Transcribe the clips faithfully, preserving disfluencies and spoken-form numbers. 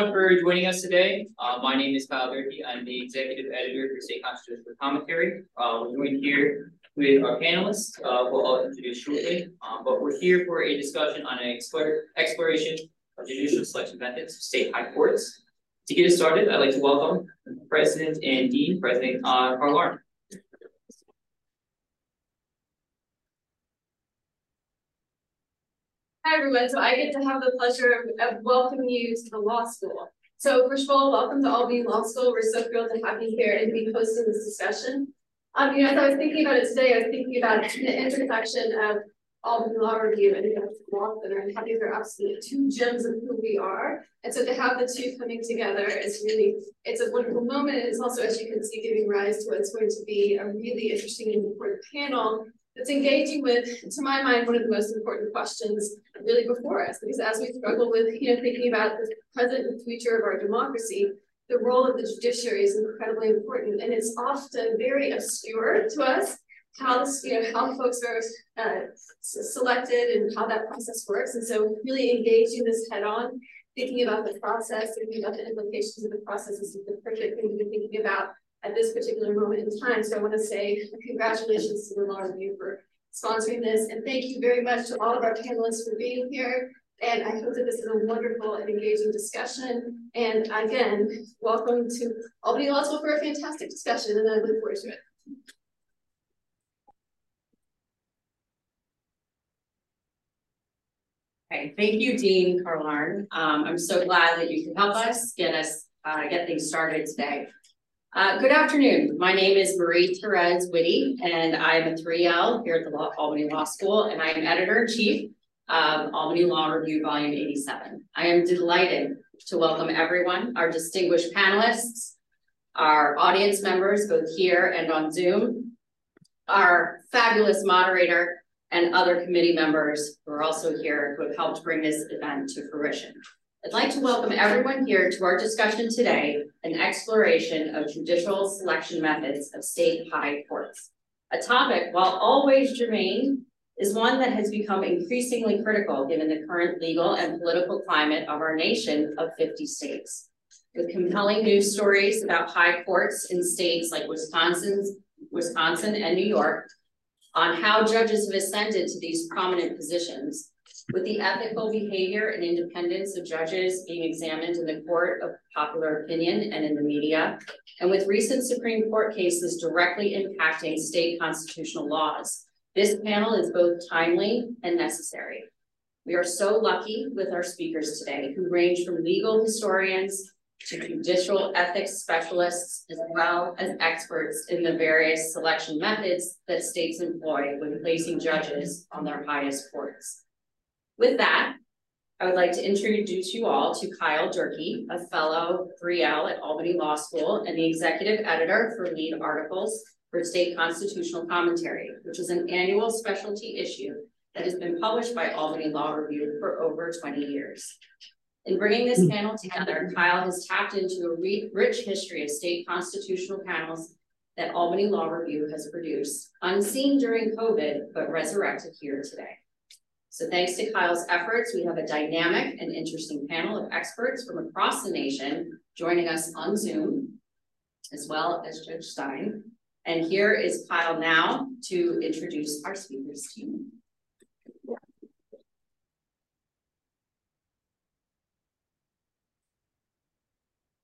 everyone for joining us today. Uh, my name is Kyle Durkee. I'm the executive editor for State Constitutional Commentary. Uh, we're joined here with our panelists, uh, who I'll introduce shortly. Um, but we're here for a discussion on an explore exploration of judicial selection methods for state high courts. To get us started, I'd like to welcome President and Dean, President uh, Carl Arndt. Hi everyone, so I get to have the pleasure of, of welcoming you to the law school. So first of all, welcome to Albany Law School. We're so thrilled to have you here and be hosting this discussion. Um, you know, as I was thinking about it today, I was thinking about the intersection of Albany Law Review and the Law Center, and how these are absolutely two gems of who we are. And so to have the two coming together is really, it's a wonderful moment. And it's also, as you can see, giving rise to what's going to be a really interesting and important panel. It's engaging with, to my mind, one of the most important questions really before us, because as we struggle with, you know, thinking about the present and future of our democracy, the role of the judiciary is incredibly important, and it's often very obscure to us how this, you know, how folks are uh, selected and how that process works. And so, really engaging this head-on, thinking about the process, thinking about the implications of the process is the perfect thing to be thinking about at this particular moment in time. So I want to say congratulations to the Law Review for sponsoring this. And thank you very much to all of our panelists for being here. And I hope that this is a wonderful and engaging discussion. And again, welcome to Albany Law School for a fantastic discussion, and I look forward to it. Okay, thank you, Dean Carl Arndt. Um, I'm so glad that you can help us get us uh, get things started today. Uh, good afternoon. My name is Marie Therese Witte, and I'm a three L here at the Law, Albany Law School, and I am editor-in-chief of Albany Law Review, Volume eighty-seven. I am delighted to welcome everyone, our distinguished panelists, our audience members, both here and on Zoom, our fabulous moderator, and other committee members who are also here who have helped bring this event to fruition. I'd like to welcome everyone here to our discussion today, an exploration of judicial selection methods of state high courts. A topic, while always germane, is one that has become increasingly critical given the current legal and political climate of our nation of fifty states. With compelling news stories about high courts in states like Wisconsin's, Wisconsin and New York on how judges have ascended to these prominent positions, with the ethical behavior and independence of judges being examined in the court of popular opinion and in the media, and with recent Supreme Court cases directly impacting state constitutional laws, this panel is both timely and necessary. We are so lucky with our speakers today, who range from legal historians to judicial ethics specialists, as well as experts in the various selection methods that states employ when placing judges on their highest courts. With that, I would like to introduce you all to Kyle Durkee, a fellow three L at Albany Law School and the executive editor for lead articles for State Constitutional Commentary, which is an annual specialty issue that has been published by Albany Law Review for over twenty years. In bringing this panel together, Kyle has tapped into a rich history of state constitutional panels that Albany Law Review has produced, unseen during COVID, but resurrected here today. So thanks to Kyle's efforts, we have a dynamic and interesting panel of experts from across the nation joining us on Zoom, as well as Judge Stein. And here is Kyle now to introduce our speakers to you.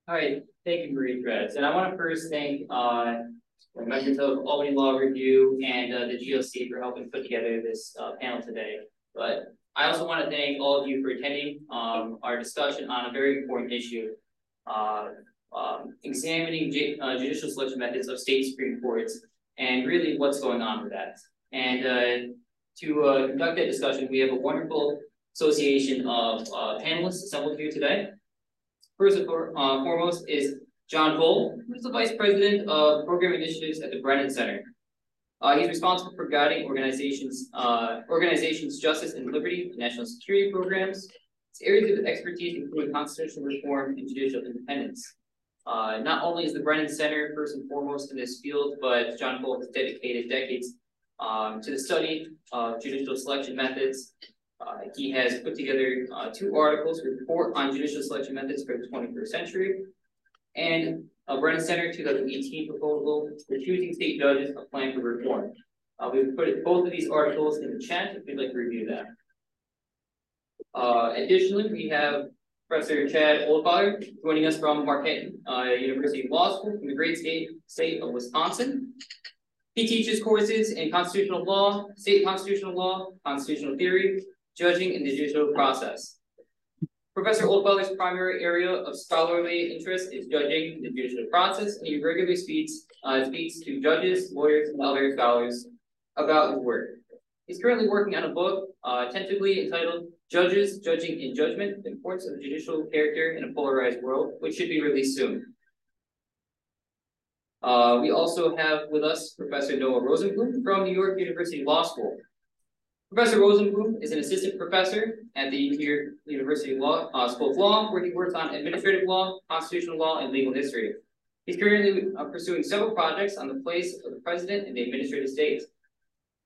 All right, thank you, Marie Therese. And I want to first thank uh, the members of Albany Law Review and uh, the G L C for helping put together this uh, panel today. But I also want to thank all of you for attending um, our discussion on a very important issue, uh, um, examining ju uh, judicial selection methods of state Supreme Courts and really what's going on with that. And uh, to uh, conduct that discussion, we have a wonderful association of uh, panelists assembled here today. First and for, uh, foremost is John Kowal, who's the Vice President of Program Initiatives at the Brennan Center. Uh, he's responsible for guiding organizations, uh, organizations, justice and liberty, national security programs. His areas of expertise include constitutional reform and judicial independence. Uh, not only is the Brennan Center first and foremost in this field, but John Kowal has dedicated decades um, to the study of judicial selection methods Uh, he has put together uh, two articles, Report on Judicial Selection Methods for the twenty-first century, and a Brennan Center twenty eighteen proposal for choosing state judges applying for reform. Uh, we've put both of these articles in the chat if you'd like to review them. Uh, additionally, we have Professor Chad Oldfather joining us from Marquette uh, University Law School from the great state, state of Wisconsin. He teaches courses in constitutional law, state constitutional law, constitutional theory, judging, and the judicial process. Professor Oldfather's primary area of scholarly interest is judging the judicial process, and he regularly speaks, uh, speaks to judges, lawyers, and other scholars about his work. He's currently working on a book uh, tentatively entitled Judges, Judging, and Judgment, the Importance of Judicial Character in a Polarized World, which should be released soon. Uh, we also have with us Professor Noah Rosenblum from New York University Law School. Professor Rosenblum is an assistant professor at the New York University Law, uh, School of Law, where he works on administrative law, constitutional law, and legal history. He's currently uh, pursuing several projects on the place of the president in the administrative state.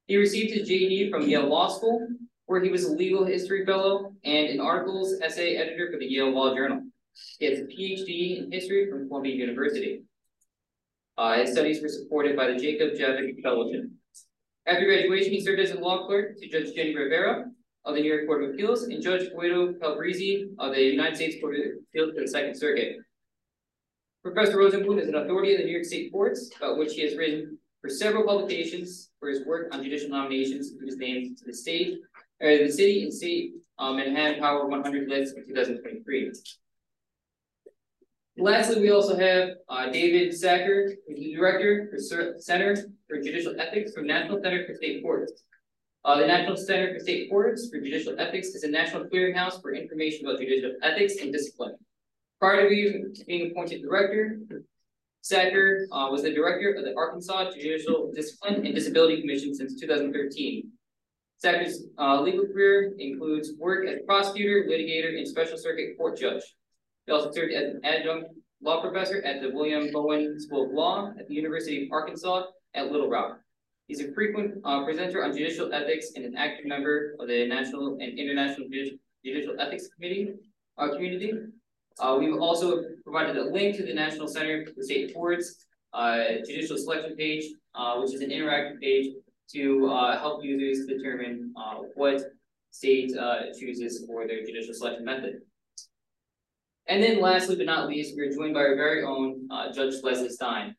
He received his J D from Yale Law School, where he was a legal history fellow and an articles essay editor for the Yale Law Journal. He has a P H D in history from Columbia University. Uh, his studies were supported by the Jacob Javits Fellowship. After graduation, he served as a law clerk to Judge Jenny Rivera of the New York Court of Appeals and Judge Guido Calabresi of the United States Court of Appeals for the Second Circuit. Professor Rosenblum is an authority in the New York State Courts, about which he has written for several publications for his work on judicial nominations, and his name to the state, or the city and state um, Manhattan Power one hundred list in two thousand twenty-three. Lastly, we also have uh, David Sachar, who's the Director for Center for Judicial Ethics from National Center for State Courts. Uh, the National Center for State Courts for Judicial Ethics is a national clearinghouse for information about judicial ethics and discipline. Prior to being appointed Director, Sachar uh, was the Director of the Arkansas Judicial Discipline and Disability Commission since two thousand thirteen. Sachar's uh, legal career includes work as prosecutor, litigator, and special circuit court judge. He also served as an adjunct law professor at the William Bowen School of Law at the University of Arkansas at Little Rock. He's a frequent uh, presenter on judicial ethics and an active member of the National and International Judi Judicial Ethics Committee uh, community. Uh, we've also provided a link to the National Center for State Courts uh, judicial selection page, uh, which is an interactive page to uh, help users determine uh, what state uh, chooses for their judicial selection method. And then lastly, but not least, we're joined by our very own uh, Judge Leslie Stein.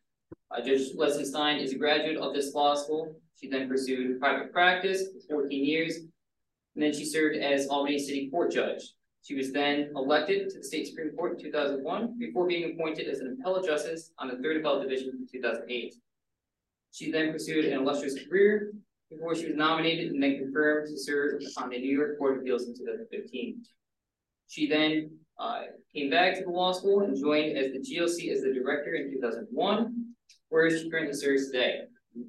Uh, Judge Leslie Stein is a graduate of this law school. She then pursued private practice for fourteen years, and then she served as Albany City Court Judge. She was then elected to the State Supreme Court in two thousand one before being appointed as an appellate justice on the third Appellate Division in two thousand eight. She then pursued an illustrious career before she was nominated and then confirmed to serve on the New York Court of Appeals in two thousand fifteen. She then uh, came back to the law school and joined as the G L C as the director in two thousand one, where she currently serves today.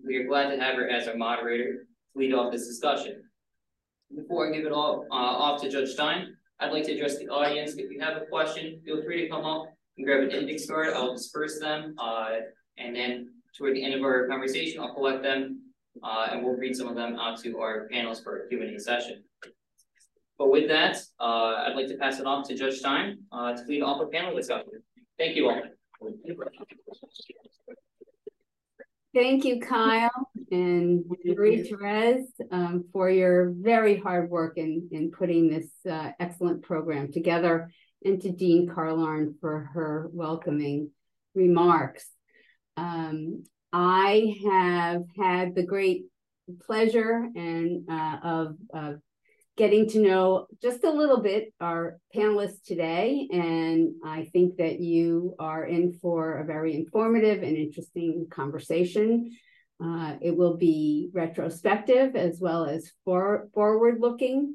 We are glad to have her as our moderator to lead off this discussion. Before I give it all uh, off to Judge Stein, I'd like to address the audience. If you have a question, feel free to come up and grab an index card. I'll disperse them, uh, and then toward the end of our conversation, I'll collect them, uh, and we'll read some of them out to our panelists for a Q and A session. But with that, uh, I'd like to pass it off to Judge Stein uh, to lead off a panel discussion. Thank you all. Thank you, Kyle and Marie Therese, um, for your very hard work in, in putting this uh, excellent program together, and to Dean Carlarn for her welcoming remarks. Um, I have had the great pleasure and uh, of, of getting to know just a little bit our panelists today, and I think that you are in for a very informative and interesting conversation. Uh, it will be retrospective as well as for, forward-looking,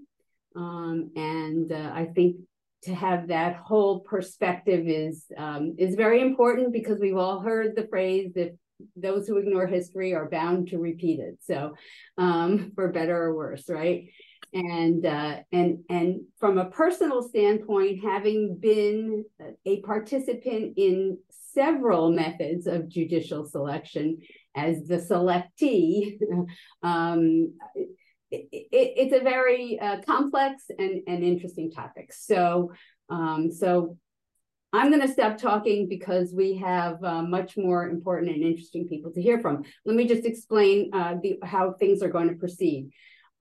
um, and uh, I think to have that whole perspective is um, is very important, because we've all heard the phrase that those who ignore history are bound to repeat it. So um, for better or worse, right? And uh, and and from a personal standpoint, having been a participant in several methods of judicial selection as the selectee, um, it, it, it's a very uh, complex and, and interesting topic. So, um, so I'm going to stop talking because we have uh, much more important and interesting people to hear from. Let me just explain uh, the, how things are going to proceed.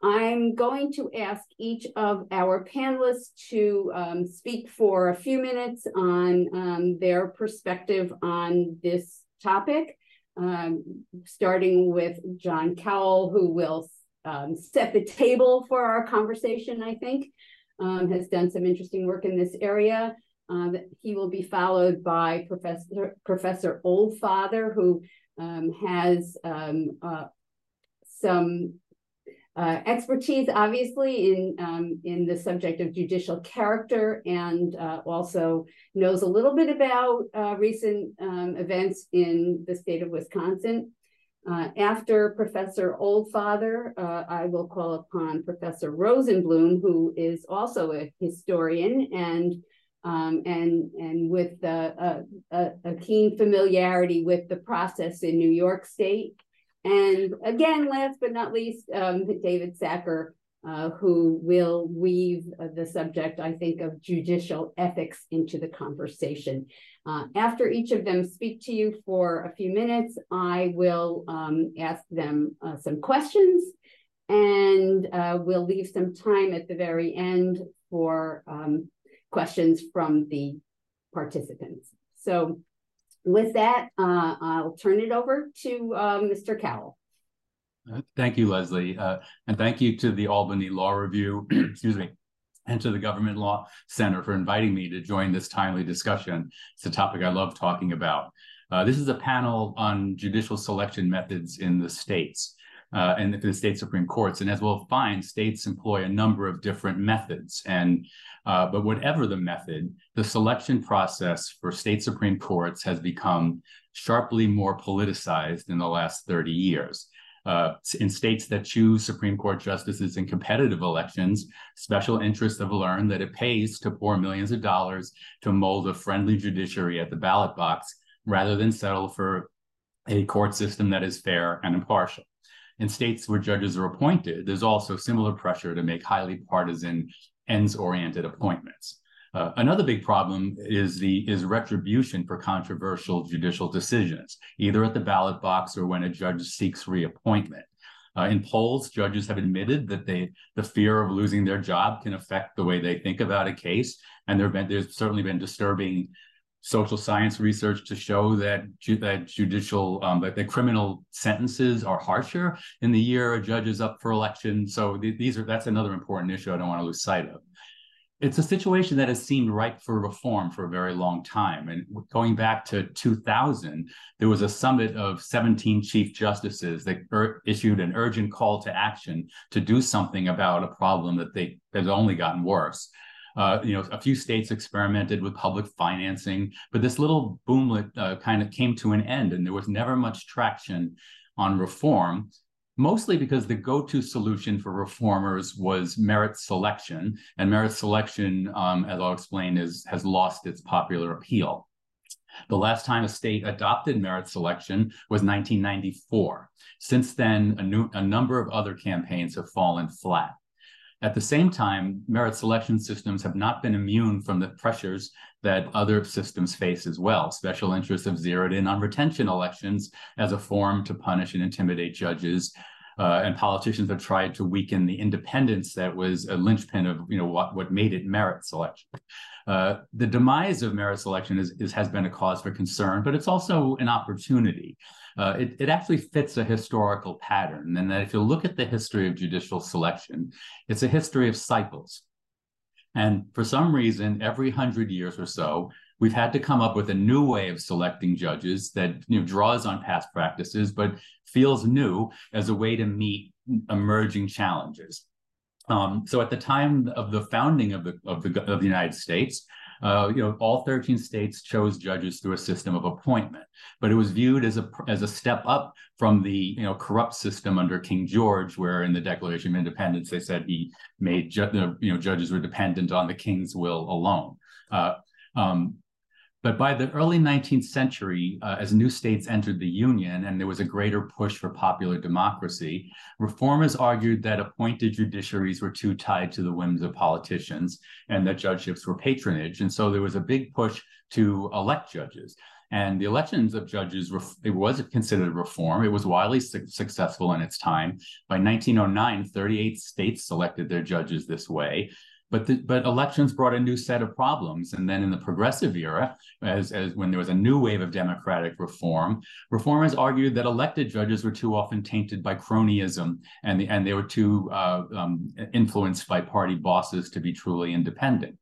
I'm going to ask each of our panelists to um, speak for a few minutes on um, their perspective on this topic, um, starting with John Kowal, who will um, set the table for our conversation, I think, um, has done some interesting work in this area. Um, he will be followed by Professor, Professor Oldfather, who um, has um, uh, some Uh, expertise, obviously, in um, in the subject of judicial character, and uh, also knows a little bit about uh, recent um, events in the state of Wisconsin. Uh, after Professor Oldfather, uh, I will call upon Professor Rosenblum, who is also a historian and um, and and with uh, a, a keen familiarity with the process in New York State. And again, last but not least, um, David Sachar, uh, who will weave the subject, I think, of judicial ethics into the conversation. Uh, after each of them speak to you for a few minutes, I will um, ask them uh, some questions, and uh, we'll leave some time at the very end for um, questions from the participants. So, with that, uh, I'll turn it over to uh, Mister Kowal. Thank you, Leslie. Uh, and thank you to the Albany Law Review, excuse me, and to the Government Law Center for inviting me to join this timely discussion. It's a topic I love talking about. Uh, this is a panel on judicial selection methods in the states uh, and the state Supreme Courts. And as we'll find, states employ a number of different methods. And Uh, but whatever the method, the selection process for state Supreme Courts has become sharply more politicized in the last thirty years. Uh, in states that choose Supreme Court justices in competitive elections, special interests have learned that it pays to pour millions of dollars to mold a friendly judiciary at the ballot box rather than settle for a court system that is fair and impartial. In states where judges are appointed, there's also similar pressure to make highly partisan ends-oriented appointments. Uh, another big problem is the is retribution for controversial judicial decisions, either at the ballot box or when a judge seeks reappointment. Uh, in polls, judges have admitted that they the fear of losing their job can affect the way they think about a case, and there have been, there's certainly been disturbing social science research to show that ju that judicial um, that the criminal sentences are harsher in the year a judge is up for election. So th these are that's another important issue I don't want to lose sight of. It's a situation that has seemed ripe for reform for a very long time. And going back to two thousand, there was a summit of seventeen chief justices that er issued an urgent call to action to do something about a problem that they has only gotten worse. Uh, you know, a few states experimented with public financing, but this little boomlet uh, kind of came to an end, and there was never much traction on reform, mostly because the go-to solution for reformers was merit selection, and merit selection, um, as I'll explain, is, has lost its popular appeal. The last time a state adopted merit selection was nineteen ninety-four. Since then, a, new, a number of other campaigns have fallen flat. At the same time, merit selection systems have not been immune from the pressures that other systems face as well. Special interests have zeroed in on retention elections as a form to punish and intimidate judges, uh, and politicians have tried to weaken the independence that was a linchpin of you know what, what made it merit selection. Uh, the demise of merit selection is, is, has been a cause for concern, but it's also an opportunity. Uh, it, it actually fits a historical pattern, and that if you look at the history of judicial selection, it's a history of cycles. And for some reason, every hundred years or so, we've had to come up with a new way of selecting judges that you know, draws on past practices, but feels new as a way to meet emerging challenges. Um, so at the time of the founding of the, of the, of the United States, Uh, you know, all thirteen states chose judges through a system of appointment, but it was viewed as a as a step up from the you know corrupt system under King George, where in the Declaration of Independence they said he made ju you know judges were dependent on the king's will alone. Uh, um, But by the early nineteenth century, uh, as new states entered the Union and there was a greater push for popular democracy, reformers argued that appointed judiciaries were too tied to the whims of politicians and that judgeships were patronage. And so there was a big push to elect judges. And the elections of judges, it was considered reform. It was wildly su- successful in its time. By nineteen oh nine, thirty-eight states selected their judges this way. But, the, but elections brought a new set of problems. And then in the progressive era, as, as when there was a new wave of democratic reform, reformers argued that elected judges were too often tainted by cronyism and, the, and they were too uh, um, influenced by party bosses to be truly independent.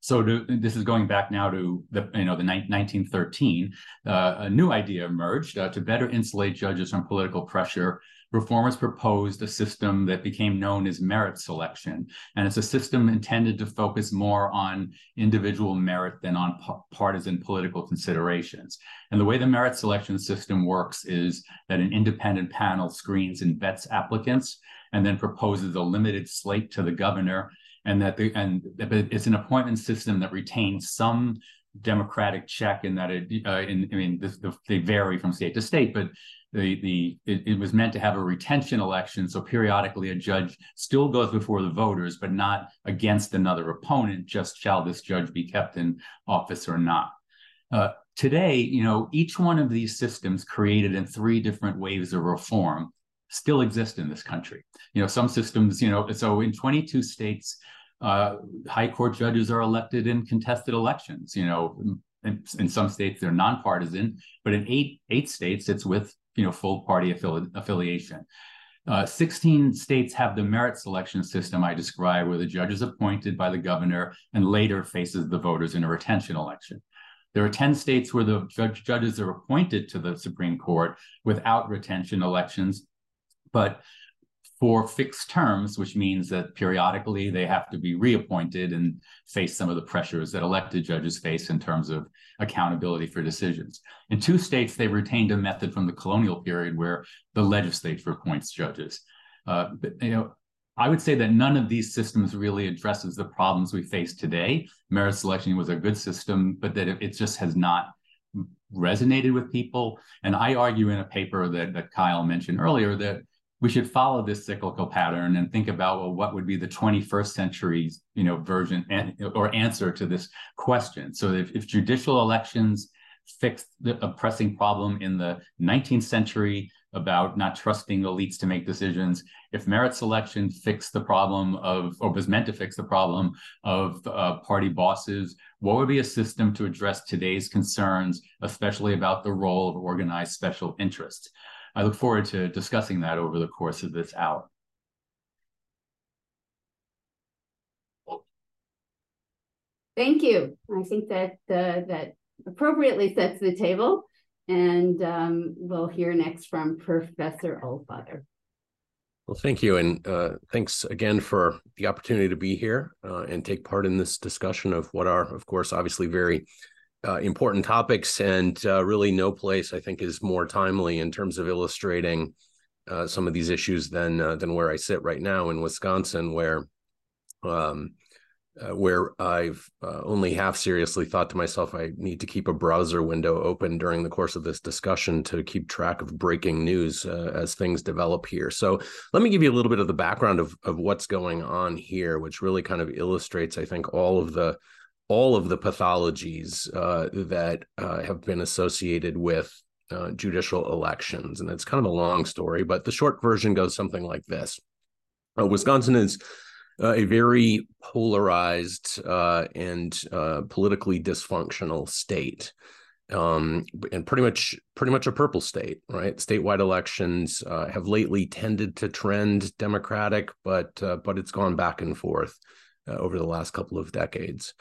So to, this is going back now to the, you know, the nineteen thirteen, uh, a new idea emerged uh, to better insulate judges from political pressure. Reformers proposed a system that became known as merit selection, and it's a system intended to focus more on individual merit than on p- partisan political considerations. And the way the merit selection system works is that an independent panel screens and vets applicants and then proposes a limited slate to the governor, and that the, and it's an appointment system that retains some democratic check in that it, uh, in, I mean, this, the, they vary from state to state, but The the it, it was meant to have a retention election, so periodically a judge still goes before the voters, but not against another opponent. Just shall this judge be kept in office or not? Uh, today, you know, each one of these systems created in three different waves of reform still exist in this country. You know, some systems, you know, so in twenty-two states, uh, high court judges are elected in contested elections. You know, in, in some states they're nonpartisan, but in eight eight states it's with you know, full party affili- affiliation. Uh, sixteen states have the merit selection system I described, where the judge is appointed by the governor and later faces the voters in a retention election. There are ten states where the judge- judges are appointed to the Supreme Court without retention elections, but for fixed terms, which means that periodically they have to be reappointed and face some of the pressures that elected judges face in terms of accountability for decisions. In two states, they retained a method from the colonial period where the legislature appoints judges. Uh, but, you know, I would say that none of these systems really addresses the problems we face today. Merit selection was a good system, but that it, it just has not resonated with people. And I argue in a paper that, that Kyle mentioned earlier that we should follow this cyclical pattern and think about, well, what would be the twenty-first century's, you know, version an- or answer to this question. So if, if judicial elections fixed the, a pressing problem in the nineteenth century about not trusting elites to make decisions, if merit selection fixed the problem of, or was meant to fix the problem of uh, party bosses, what would be a system to address today's concerns, especially about the role of organized special interests? I look forward to discussing that over the course of this hour. Thank you. I think that uh, that appropriately sets the table, and um, we'll hear next from Professor Oldfather. Well, thank you, and uh, thanks again for the opportunity to be here uh, and take part in this discussion of what are, of course, obviously very Uh, important topics, and uh, really no place I think is more timely in terms of illustrating uh, some of these issues than uh, than where I sit right now in Wisconsin, where um, uh, where I've uh, only half seriously thought to myself I need to keep a browser window open during the course of this discussion to keep track of breaking news uh, as things develop here. So let me give you a little bit of the background of of what's going on here, which really kind of illustrates I think all of the all of the pathologies uh, that uh, have been associated with uh, judicial elections. And it's kind of a long story, but the short version goes something like this. Uh, Wisconsin is uh, a very polarized uh, and uh, politically dysfunctional state, um, and pretty much pretty much a purple state, right? Statewide elections uh, have lately tended to trend Democratic, but, uh, but it's gone back and forth uh, over the last couple of decades.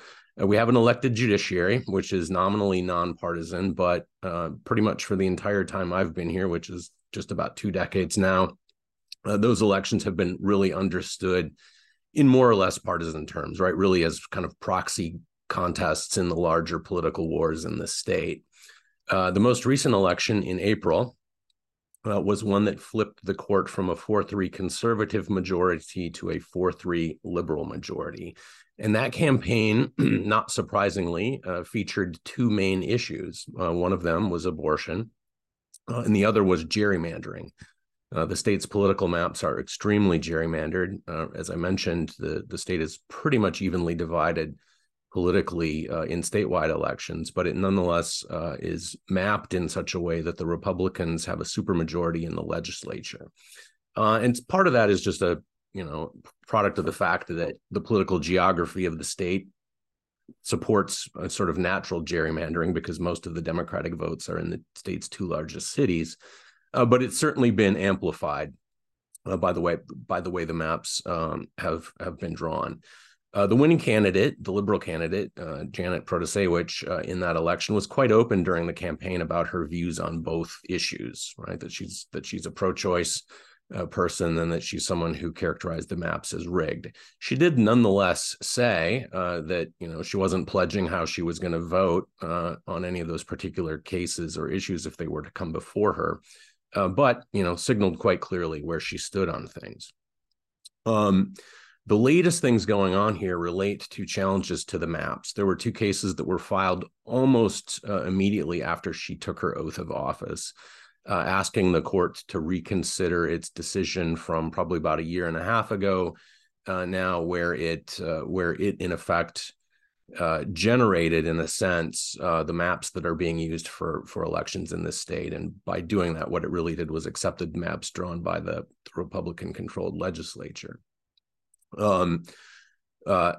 We have an elected judiciary, which is nominally nonpartisan, but uh, pretty much for the entire time I've been here, which is just about two decades now, uh, those elections have been really understood in more or less partisan terms, right? Really as kind of proxy contests in the larger political wars in the state. Uh, the most recent election in April uh, was one that flipped the court from a four three conservative majority to a four three liberal majority. And that campaign, not surprisingly, uh, featured two main issues. Uh, one of them was abortion, uh, and the other was gerrymandering. Uh, the state's political maps are extremely gerrymandered. Uh, as I mentioned, the, the state is pretty much evenly divided politically uh, in statewide elections, but it nonetheless uh, is mapped in such a way that the Republicans have a supermajority in the legislature. Uh, and part of that is just a you know, product of the fact that the political geography of the state supports a sort of natural gerrymandering because most of the Democratic votes are in the state's two largest cities. Uh, but it's certainly been amplified uh, by the way, by the way the maps um, have, have been drawn. Uh, the winning candidate, the liberal candidate, uh, Janet Protasiewicz, uh, in that election was quite open during the campaign about her views on both issues, right? That she's, that she's a pro-choice uh, person and that she's someone who characterized the maps as rigged. She did nonetheless say uh, that, you know, she wasn't pledging how she was going to vote uh, on any of those particular cases or issues if they were to come before her. Uh, but, you know, signaled quite clearly where she stood on things. Um, the latest things going on here relate to challenges to the maps. There were two cases that were filed almost uh, immediately after she took her oath of office, uh, asking the court to reconsider its decision from probably about a year and a half ago uh, now, where it, uh, where it in effect Uh, generated, in a sense, uh, the maps that are being used for, for elections in this state. And by doing that, what it really did was accepted maps drawn by the Republican-controlled legislature. Um, uh,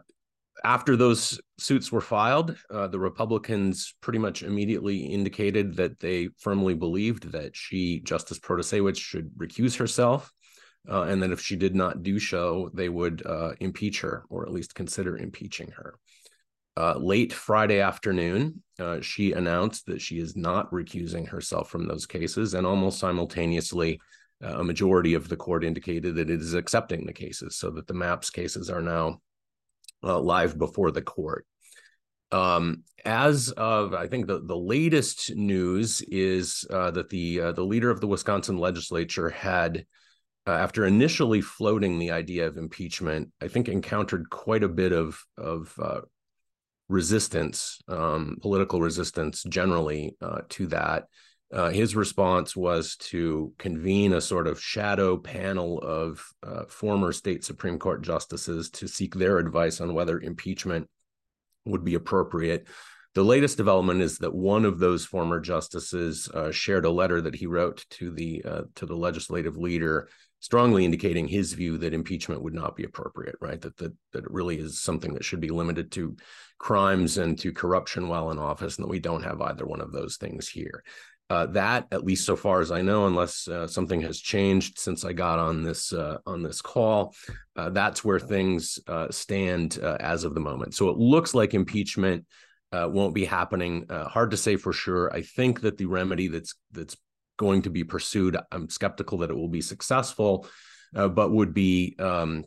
after those suits were filed, uh, the Republicans pretty much immediately indicated that they firmly believed that she, Justice Protasiewicz, should recuse herself, uh, and that if she did not do so, they would uh, impeach her, or at least consider impeaching her. Uh, late Friday afternoon, uh, she announced that she is not recusing herself from those cases, and almost simultaneously, uh, a majority of the court indicated that it is accepting the cases, so that the MAPS cases are now uh, live before the court. Um, as of, I think, the, the latest news is uh, that the, uh, the leader of the Wisconsin legislature had, Uh, after initially floating the idea of impeachment, I think encountered quite a bit of, of uh, resistance, um, political resistance generally uh, to that. Uh, his response was to convene a sort of shadow panel of uh, former state Supreme Court justices to seek their advice on whether impeachment would be appropriate. The latest development is that one of those former justices uh, shared a letter that he wrote to the uh, to the legislative leader, strongly indicating his view that impeachment would not be appropriate, right? That, that, that it really is something that should be limited to crimes and to corruption while in office, and that we don't have either one of those things here. Uh, that, at least so far as I know, unless uh, something has changed since I got on this uh, on this call, uh, that's where things uh, stand uh, as of the moment. So it looks like impeachment uh, won't be happening. Uh, hard to say for sure. I think that the remedy that's that's going to be pursued, I'm skeptical that it will be successful, uh, but would be um,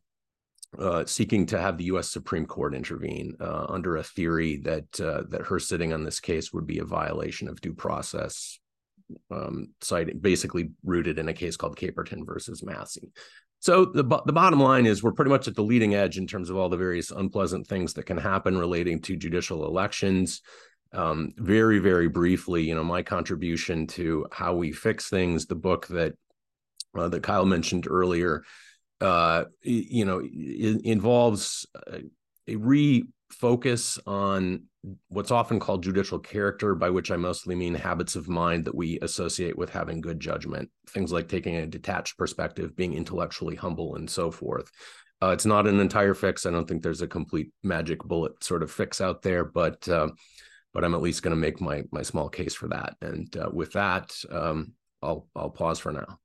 uh, seeking to have the U S Supreme Court intervene uh, under a theory that uh, that her sitting on this case would be a violation of due process, um, cited, basically rooted in a case called Caperton versus Massey. So the, the bottom line is we're pretty much at the leading edge in terms of all the various unpleasant things that can happen relating to judicial elections. Um, very, very briefly, you know, my contribution to how we fix things, the book that uh, that Kyle mentioned earlier, uh, you know, it involves a refocus on what's often called judicial character, by which I mostly mean habits of mind that we associate with having good judgment, things like taking a detached perspective, being intellectually humble, and so forth. Uh, it's not an entire fix. I don't think there's a complete magic bullet sort of fix out there, but uh, but I'm at least going to make my my small case for that. And uh, with that, um, I'll I'll pause for now.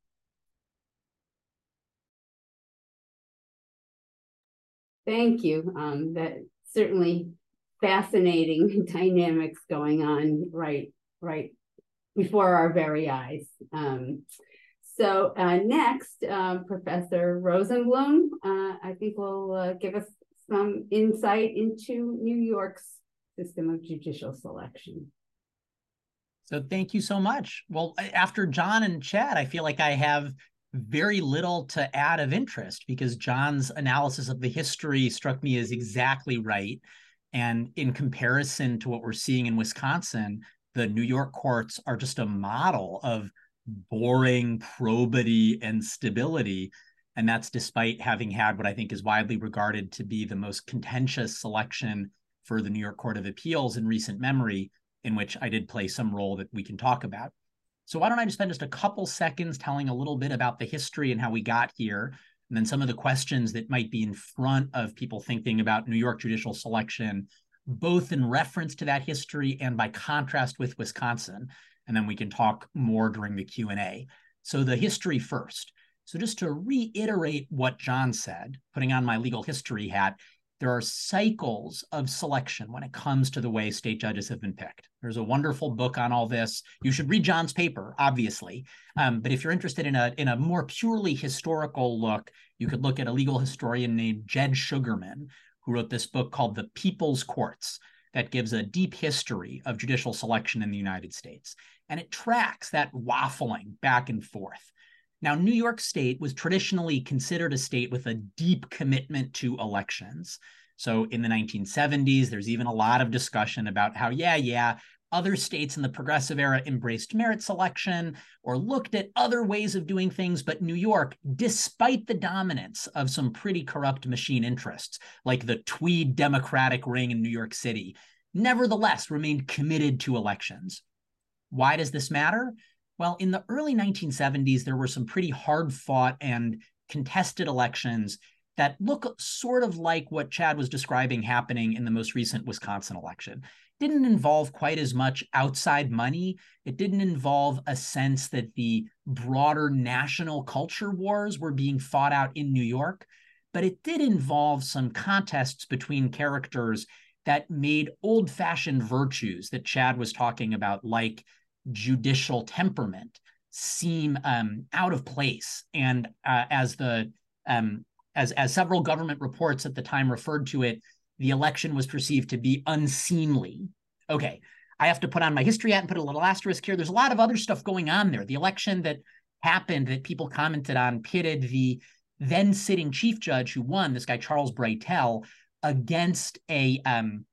Thank you. Um, that certainly fascinating dynamics going on right right before our very eyes. Um, so uh, next, uh, Professor Rosenblum, uh, I think will uh, give us some insight into New York's system of judicial selection. So thank you so much. Well, after John and Chad, I feel like I have very little to add of interest because John's analysis of the history struck me as exactly right. And in comparison to what we're seeing in Wisconsin, the New York courts are just a model of boring probity and stability. And that's despite having had what I think is widely regarded to be the most contentious selection for the New York Court of Appeals in recent memory, in which I did play some role that we can talk about. So why don't I just spend just a couple seconds telling a little bit about the history and how we got here, and then some of the questions that might be in front of people thinking about New York judicial selection, both in reference to that history and by contrast with Wisconsin. And then we can talk more during the Q and A. So the history first. So just to reiterate what John said, putting on my legal history hat, there are cycles of selection when it comes to the way state judges have been picked. There's a wonderful book on all this. You should read John's paper, obviously. Um, but if you're interested in a, in a more purely historical look, you could look at a legal historian named Jed Sugarman, who wrote this book called The People's Courts that gives a deep history of judicial selection in the United States. And it tracks that waffling back and forth. Now, New York State was traditionally considered a state with a deep commitment to elections. So in the nineteen seventies, there's even a lot of discussion about how, yeah, yeah, other states in the progressive era embraced merit selection or looked at other ways of doing things. But New York, despite the dominance of some pretty corrupt machine interests, like the Tweed Democratic ring in New York City, nevertheless remained committed to elections. Why does this matter? Well, in the early nineteen seventies, there were some pretty hard-fought and contested elections that look sort of like what Chad was describing happening in the most recent Wisconsin election. It didn't involve quite as much outside money. It didn't involve a sense that the broader national culture wars were being fought out in New York, but it did involve some contests between characters that made old-fashioned virtues that Chad was talking about, like judicial temperament, seem um, out of place. And uh, as the um, as as several government reports at the time referred to it, the election was perceived to be unseemly. Okay, I have to put on my history hat and put a little asterisk here. There's a lot of other stuff going on there. The election that happened that people commented on pitted the then sitting chief judge who won, this guy Charles Breitel, against a um,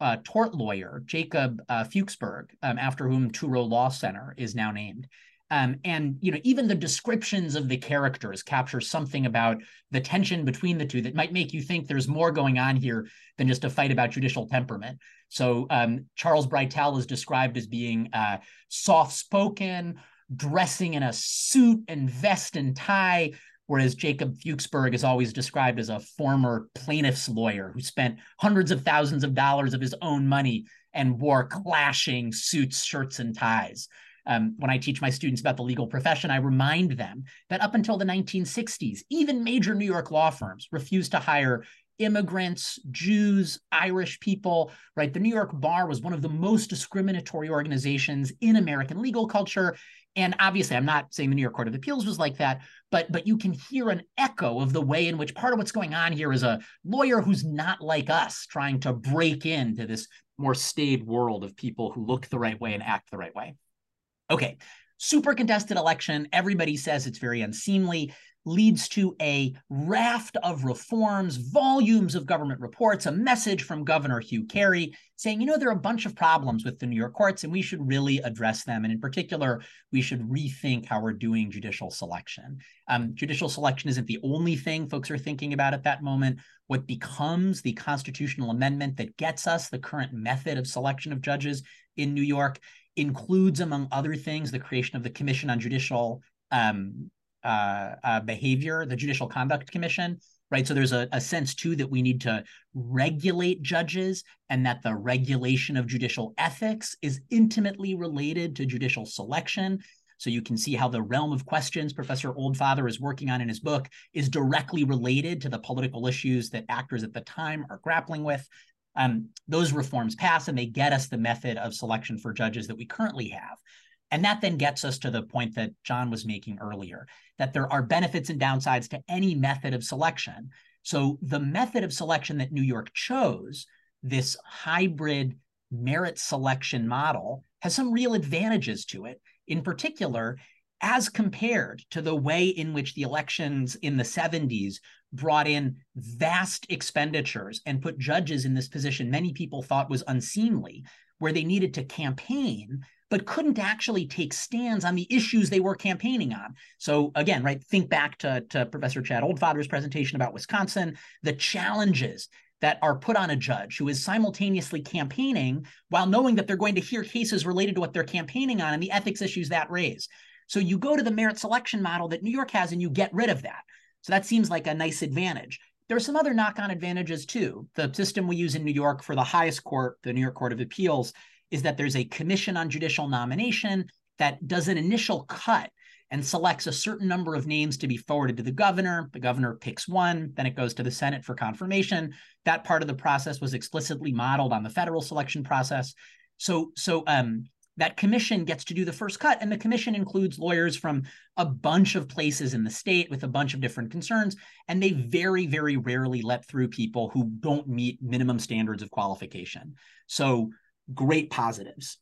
Uh, tort lawyer, Jacob uh, Fuchsberg, um, after whom Touro Law Center is now named. Um, and, you know, even the descriptions of the characters capture something about the tension between the two that might make you think there's more going on here than just a fight about judicial temperament. So um, Charles Breitel is described as being uh, soft-spoken, dressing in a suit and vest and tie, whereas Jacob Fuchsberg is always described as a former plaintiff's lawyer who spent hundreds of thousands of dollars of his own money and wore clashing suits, shirts, and ties. Um, when I teach my students about the legal profession, I remind them that up until the nineteen sixties, even major New York law firms refused to hire immigrants, Jews, Irish people, right? The New York Bar was one of the most discriminatory organizations in American legal culture. And obviously, I'm not saying the New York Court of Appeals was like that, but, but you can hear an echo of the way in which part of what's going on here is a lawyer who's not like us trying to break into this more staid world of people who look the right way and act the right way. Okay, super contested election. Everybody says it's very unseemly, leads to a raft of reforms, volumes of government reports, a message from Governor Hugh Carey saying, you know, there are a bunch of problems with the New York courts and we should really address them. And in particular, we should rethink how we're doing judicial selection. Um, judicial selection isn't the only thing folks are thinking about at that moment. What becomes the constitutional amendment that gets us the current method of selection of judges in New York includes, among other things, the creation of the Commission on Judicial um, Uh, uh, behavior, the Judicial Conduct Commission, right? So there's a, a sense, too, that we need to regulate judges and that the regulation of judicial ethics is intimately related to judicial selection. So you can see how the realm of questions Professor Oldfather is working on in his book is directly related to the political issues that actors at the time are grappling with. Um, those reforms pass and they get us the method of selection for judges that we currently have. And that then gets us to the point that John was making earlier, that there are benefits and downsides to any method of selection. So the method of selection that New York chose, this hybrid merit selection model, has some real advantages to it, in particular, as compared to the way in which the elections in the seventies brought in vast expenditures and put judges in this position many people thought was unseemly, where they needed to campaign, but couldn't actually take stands on the issues they were campaigning on. So again, right, think back to, to Professor Chad Oldfather's presentation about Wisconsin, the challenges that are put on a judge who is simultaneously campaigning while knowing that they're going to hear cases related to what they're campaigning on and the ethics issues that raise. So you go to the merit selection model that New York has and you get rid of that. So that seems like a nice advantage. There are some other knock-on advantages too. The system we use in New York for the highest court, the New York Court of Appeals, is that there's a Commission on Judicial Nomination that does an initial cut and selects a certain number of names to be forwarded to the governor. The governor picks one, then it goes to the Senate for confirmation. That part of the process was explicitly modeled on the federal selection process. So, so um, that commission gets to do the first cut, and the commission includes lawyers from a bunch of places in the state with a bunch of different concerns, and they very, very rarely let through people who don't meet minimum standards of qualification. So great positives.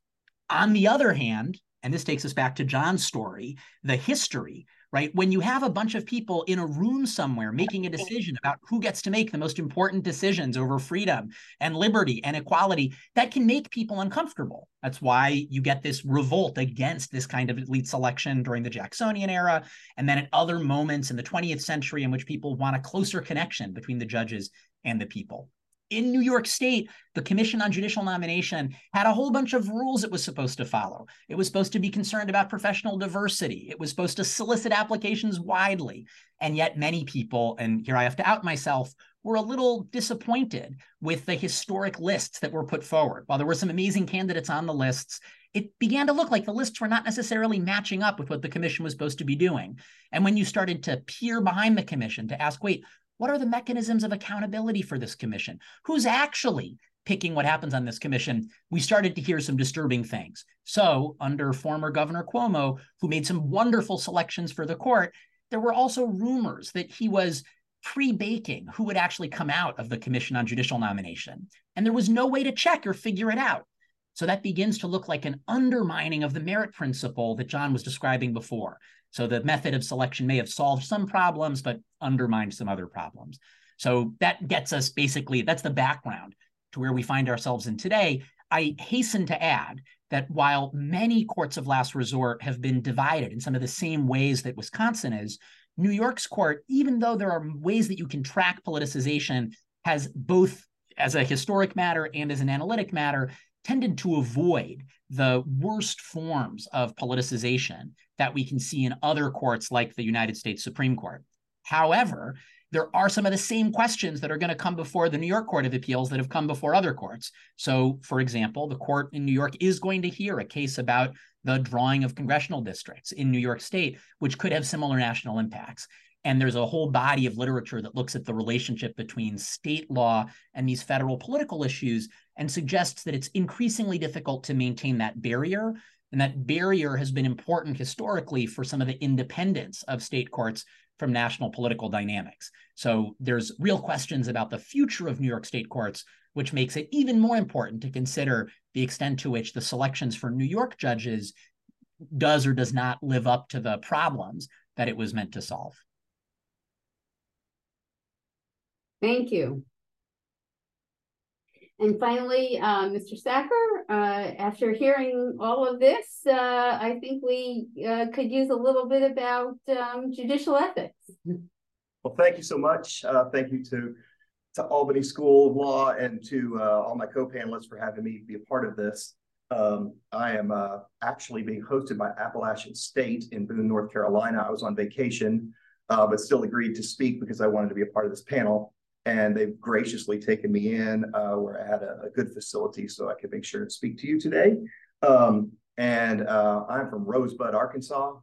On the other hand, and this takes us back to John's story, the history, right? When you have a bunch of people in a room somewhere making a decision about who gets to make the most important decisions over freedom and liberty and equality, that can make people uncomfortable. That's why you get this revolt against this kind of elite selection during the Jacksonian era, and then at other moments in the twentieth century in which people want a closer connection between the judges and the people. In New York State, the Commission on Judicial Nomination had a whole bunch of rules it was supposed to follow. It was supposed to be concerned about professional diversity. It was supposed to solicit applications widely. And yet many people, and here I have to out myself, were a little disappointed with the historic lists that were put forward. While there were some amazing candidates on the lists, it began to look like the lists were not necessarily matching up with what the commission was supposed to be doing. And when you started to peer behind the commission to ask, wait, what are the mechanisms of accountability for this commission? Who's actually picking what happens on this commission? We started to hear some disturbing things. So under former Governor Cuomo, who made some wonderful selections for the court, there were also rumors that he was pre-baking who would actually come out of the Commission on Judicial Nomination. And there was no way to check or figure it out. So that begins to look like an undermining of the merit principle that John was describing before. So the method of selection may have solved some problems, but undermined some other problems. So that gets us basically, that's the background to where we find ourselves in today. I hasten to add that while many courts of last resort have been divided in some of the same ways that Wisconsin is, New York's court, even though there are ways that you can track politicization, has both as a historic matter and as an analytic matter, tended to avoid the worst forms of politicization that we can see in other courts like the United States Supreme Court. However, there are some of the same questions that are going to come before the New York Court of Appeals that have come before other courts. So, for example, the court in New York is going to hear a case about the drawing of congressional districts in New York State, which could have similar national impacts. And there's a whole body of literature that looks at the relationship between state law and these federal political issues and suggests that it's increasingly difficult to maintain that barrier. And that barrier has been important historically for some of the independence of state courts from national political dynamics. So there's real questions about the future of New York state courts, which makes it even more important to consider the extent to which the selections for New York judges does or does not live up to the problems that it was meant to solve. Thank you. And finally, uh, Mister Sachar, uh, after hearing all of this, uh, I think we uh, could use a little bit about um, judicial ethics. Well, thank you so much. Uh, thank you to, to Albany School of Law and to uh, all my co-panelists for having me be a part of this. Um, I am uh, actually being hosted by Appalachian State in Boone, North Carolina. I was on vacation, uh, but still agreed to speak because I wanted to be a part of this panel. And they've graciously taken me in uh, where I had a, a good facility so I could make sure to speak to you today. Um, and uh, I'm from Rosebud, Arkansas,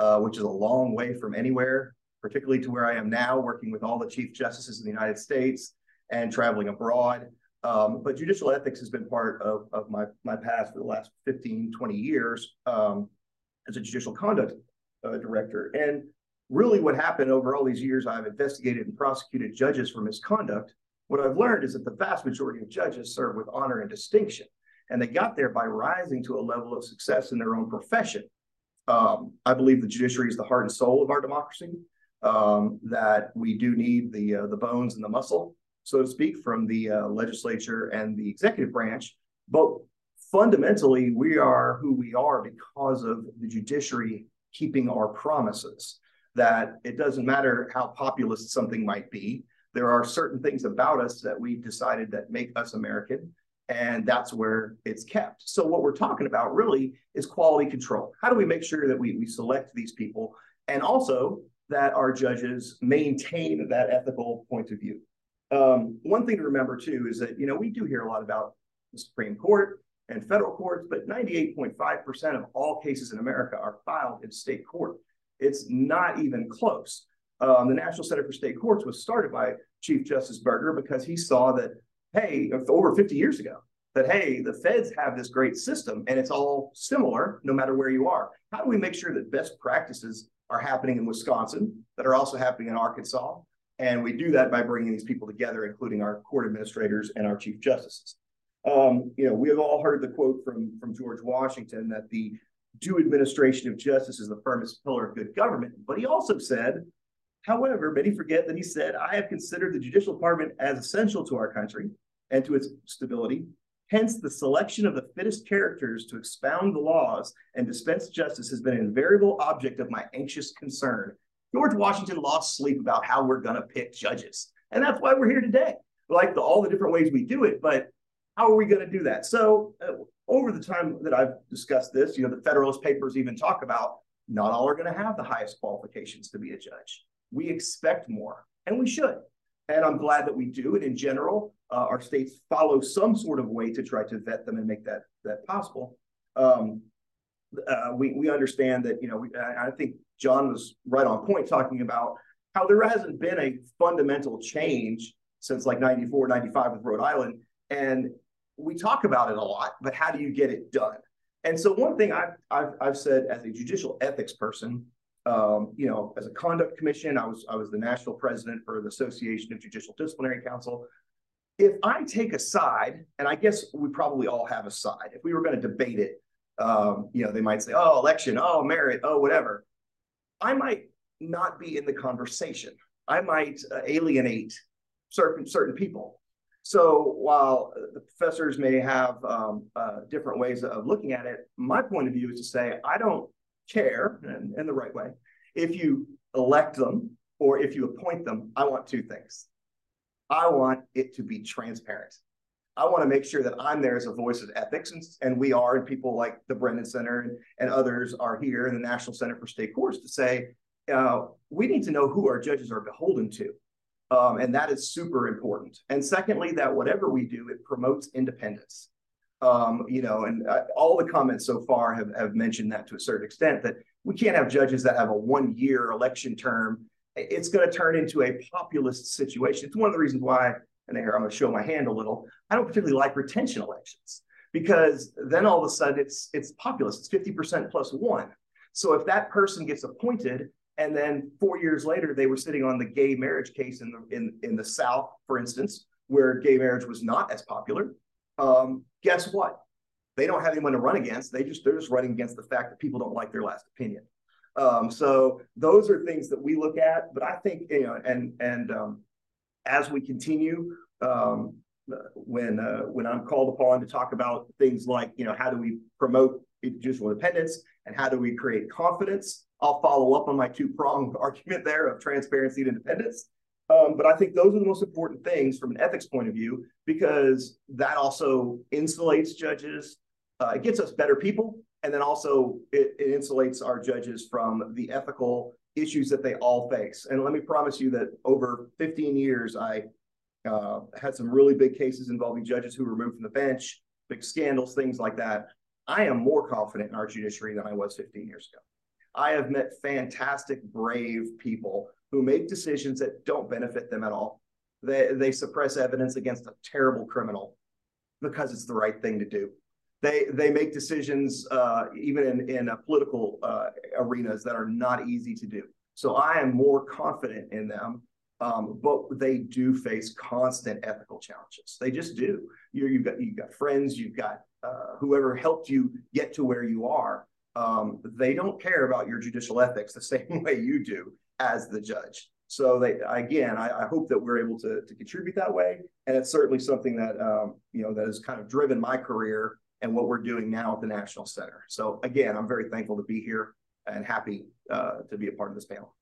uh, which is a long way from anywhere, particularly to where I am now, working with all the chief justices in the United States and traveling abroad. Um, but judicial ethics has been part of, of my, my past for the last fifteen, twenty years um, as a judicial conduct uh, director. And really what happened over all these years, I've investigated and prosecuted judges for misconduct. What I've learned is that the vast majority of judges serve with honor and distinction. And they got there by rising to a level of success in their own profession. Um, I believe the judiciary is the heart and soul of our democracy, um, that we do need the, uh, the bones and the muscle, so to speak, from the uh, legislature and the executive branch. But fundamentally, we are who we are because of the judiciary keeping our promises, that it doesn't matter how populist something might be. There are certain things about us that we decided that make us American, and that's where it's kept. So what we're talking about really is quality control. How do we make sure that we, we select these people, and also that our judges maintain that ethical point of view? Um, one thing to remember, too, is that, you know, we do hear a lot about the Supreme Court and federal courts, but ninety-eight point five percent of all cases in America are filed in state court. It's not even close. Um, the National Center for State Courts was started by Chief Justice Berger because he saw that, hey, over fifty years ago, that, hey, the feds have this great system and it's all similar no matter where you are. How do we make sure that best practices are happening in Wisconsin that are also happening in Arkansas? And we do that by bringing these people together, including our court administrators and our chief justices. Um, you know, we have all heard the quote from, from George Washington that the due administration of justice is the firmest pillar of good government. But he also said, however, many forget that he said, I have considered the judicial department as essential to our country and to its stability. Hence, the selection of the fittest characters to expound the laws and dispense justice has been an invariable object of my anxious concern. George Washington lost sleep about how we're going to pick judges. And that's why we're here today. We like the, all the different ways we do it, but how are we going to do that? So uh, over the time that I've discussed this, you know, the Federalist Papers even talk about not all are going to have the highest qualifications to be a judge. We expect more, and we should. And I'm glad that we do. And in general, uh, our states follow some sort of way to try to vet them and make that that possible. Um, uh, we, we understand that, you know, we, I think John was right on point talking about how there hasn't been a fundamental change since like ninety-four, ninety-five with Rhode Island. And we talk about it a lot, but how do you get it done? And so one thing I've, I've, I've said as a judicial ethics person, Um, you know, as a conduct commission, I was I was the national president for the Association of Judicial Disciplinary Council. If I take a side, and I guess we probably all have a side, if we were going to debate it, um, you know, they might say, oh, election, oh, merit, oh, whatever. I might not be in the conversation. I might uh, alienate certain certain people. So while the professors may have um, uh, different ways of looking at it, my point of view is to say I don't care, and in the right way, if you elect them or if you appoint them, I want two things. I want it to be transparent. I want to make sure that I'm there as a voice of ethics, and, and we are, and people like the Brennan Center and, and others are here in the National Center for State Courts to say, uh, we need to know who our judges are beholden to, um, and that is super important. And secondly, that whatever we do, it promotes independence. Um, you know, and uh, all the comments so far have, have mentioned that to a certain extent, that we can't have judges that have a one-year election term. It's going to turn into a populist situation. It's one of the reasons why, and here I'm going to show my hand a little, I don't particularly like retention elections, because then all of a sudden it's, it's populist. It's fifty percent plus one. So if that person gets appointed and then four years later they were sitting on the gay marriage case in the, in, in the South, for instance, where gay marriage was not as popular, Um, guess what? They don't have anyone to run against. They just, they're just running against the fact that people don't like their last opinion. Um, so those are things that we look at, but I think, you know, and, and, um, as we continue, um, when, uh, when I'm called upon to talk about things like, you know, how do we promote judicial independence and how do we create confidence? I'll follow up on my two-pronged argument there of transparency and independence. Um, but I think those are the most important things from an ethics point of view, because that also insulates judges, uh, it gets us better people, and then also it, it insulates our judges from the ethical issues that they all face. And let me promise you that over fifteen years, I uh, had some really big cases involving judges who were removed from the bench, big scandals, things like that. I am more confident in our judiciary than I was fifteen years ago. I have met fantastic, brave people who make decisions that don't benefit them at all. They, they suppress evidence against a terrible criminal because it's the right thing to do. They, they make decisions uh, even in, in uh, political uh, arenas that are not easy to do. So I am more confident in them, um, but they do face constant ethical challenges. They just do. You're, you've got, you've got friends, you've got uh, whoever helped you get to where you are, um, they don't care about your judicial ethics the same way you do as the judge. So they, again, I, I hope that we're able to, to contribute that way. And it's certainly something that, um, you know, that has kind of driven my career and what we're doing now at the National Center. So again, I'm very thankful to be here and happy uh, to be a part of this panel.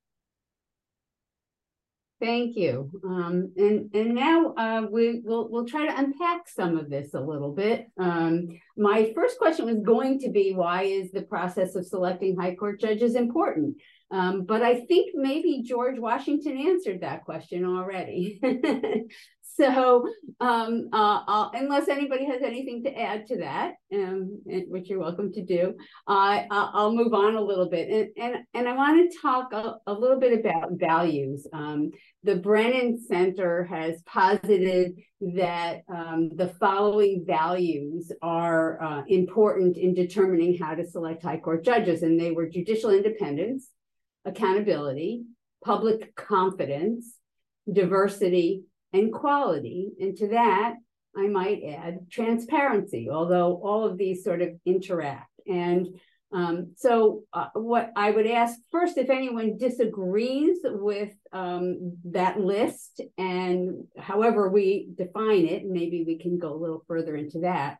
Thank you. Um, and, and now uh, we, we'll, we'll try to unpack some of this a little bit. Um, my first question was going to be, why is the process of selecting high court judges important? Um, but I think maybe George Washington answered that question already. So um, uh, I'll, unless anybody has anything to add to that, um, which you're welcome to do, uh, I'll move on a little bit. And, and, and I want to talk a, a little bit about values. Um, the Brennan Center has posited that um, the following values are uh, important in determining how to select high court judges. And they were judicial independence, accountability, public confidence, diversity, and quality. And to that, I might add transparency, although all of these sort of interact. And um, so uh, what I would ask first, if anyone disagrees with um, that list and however we define it, maybe we can go a little further into that.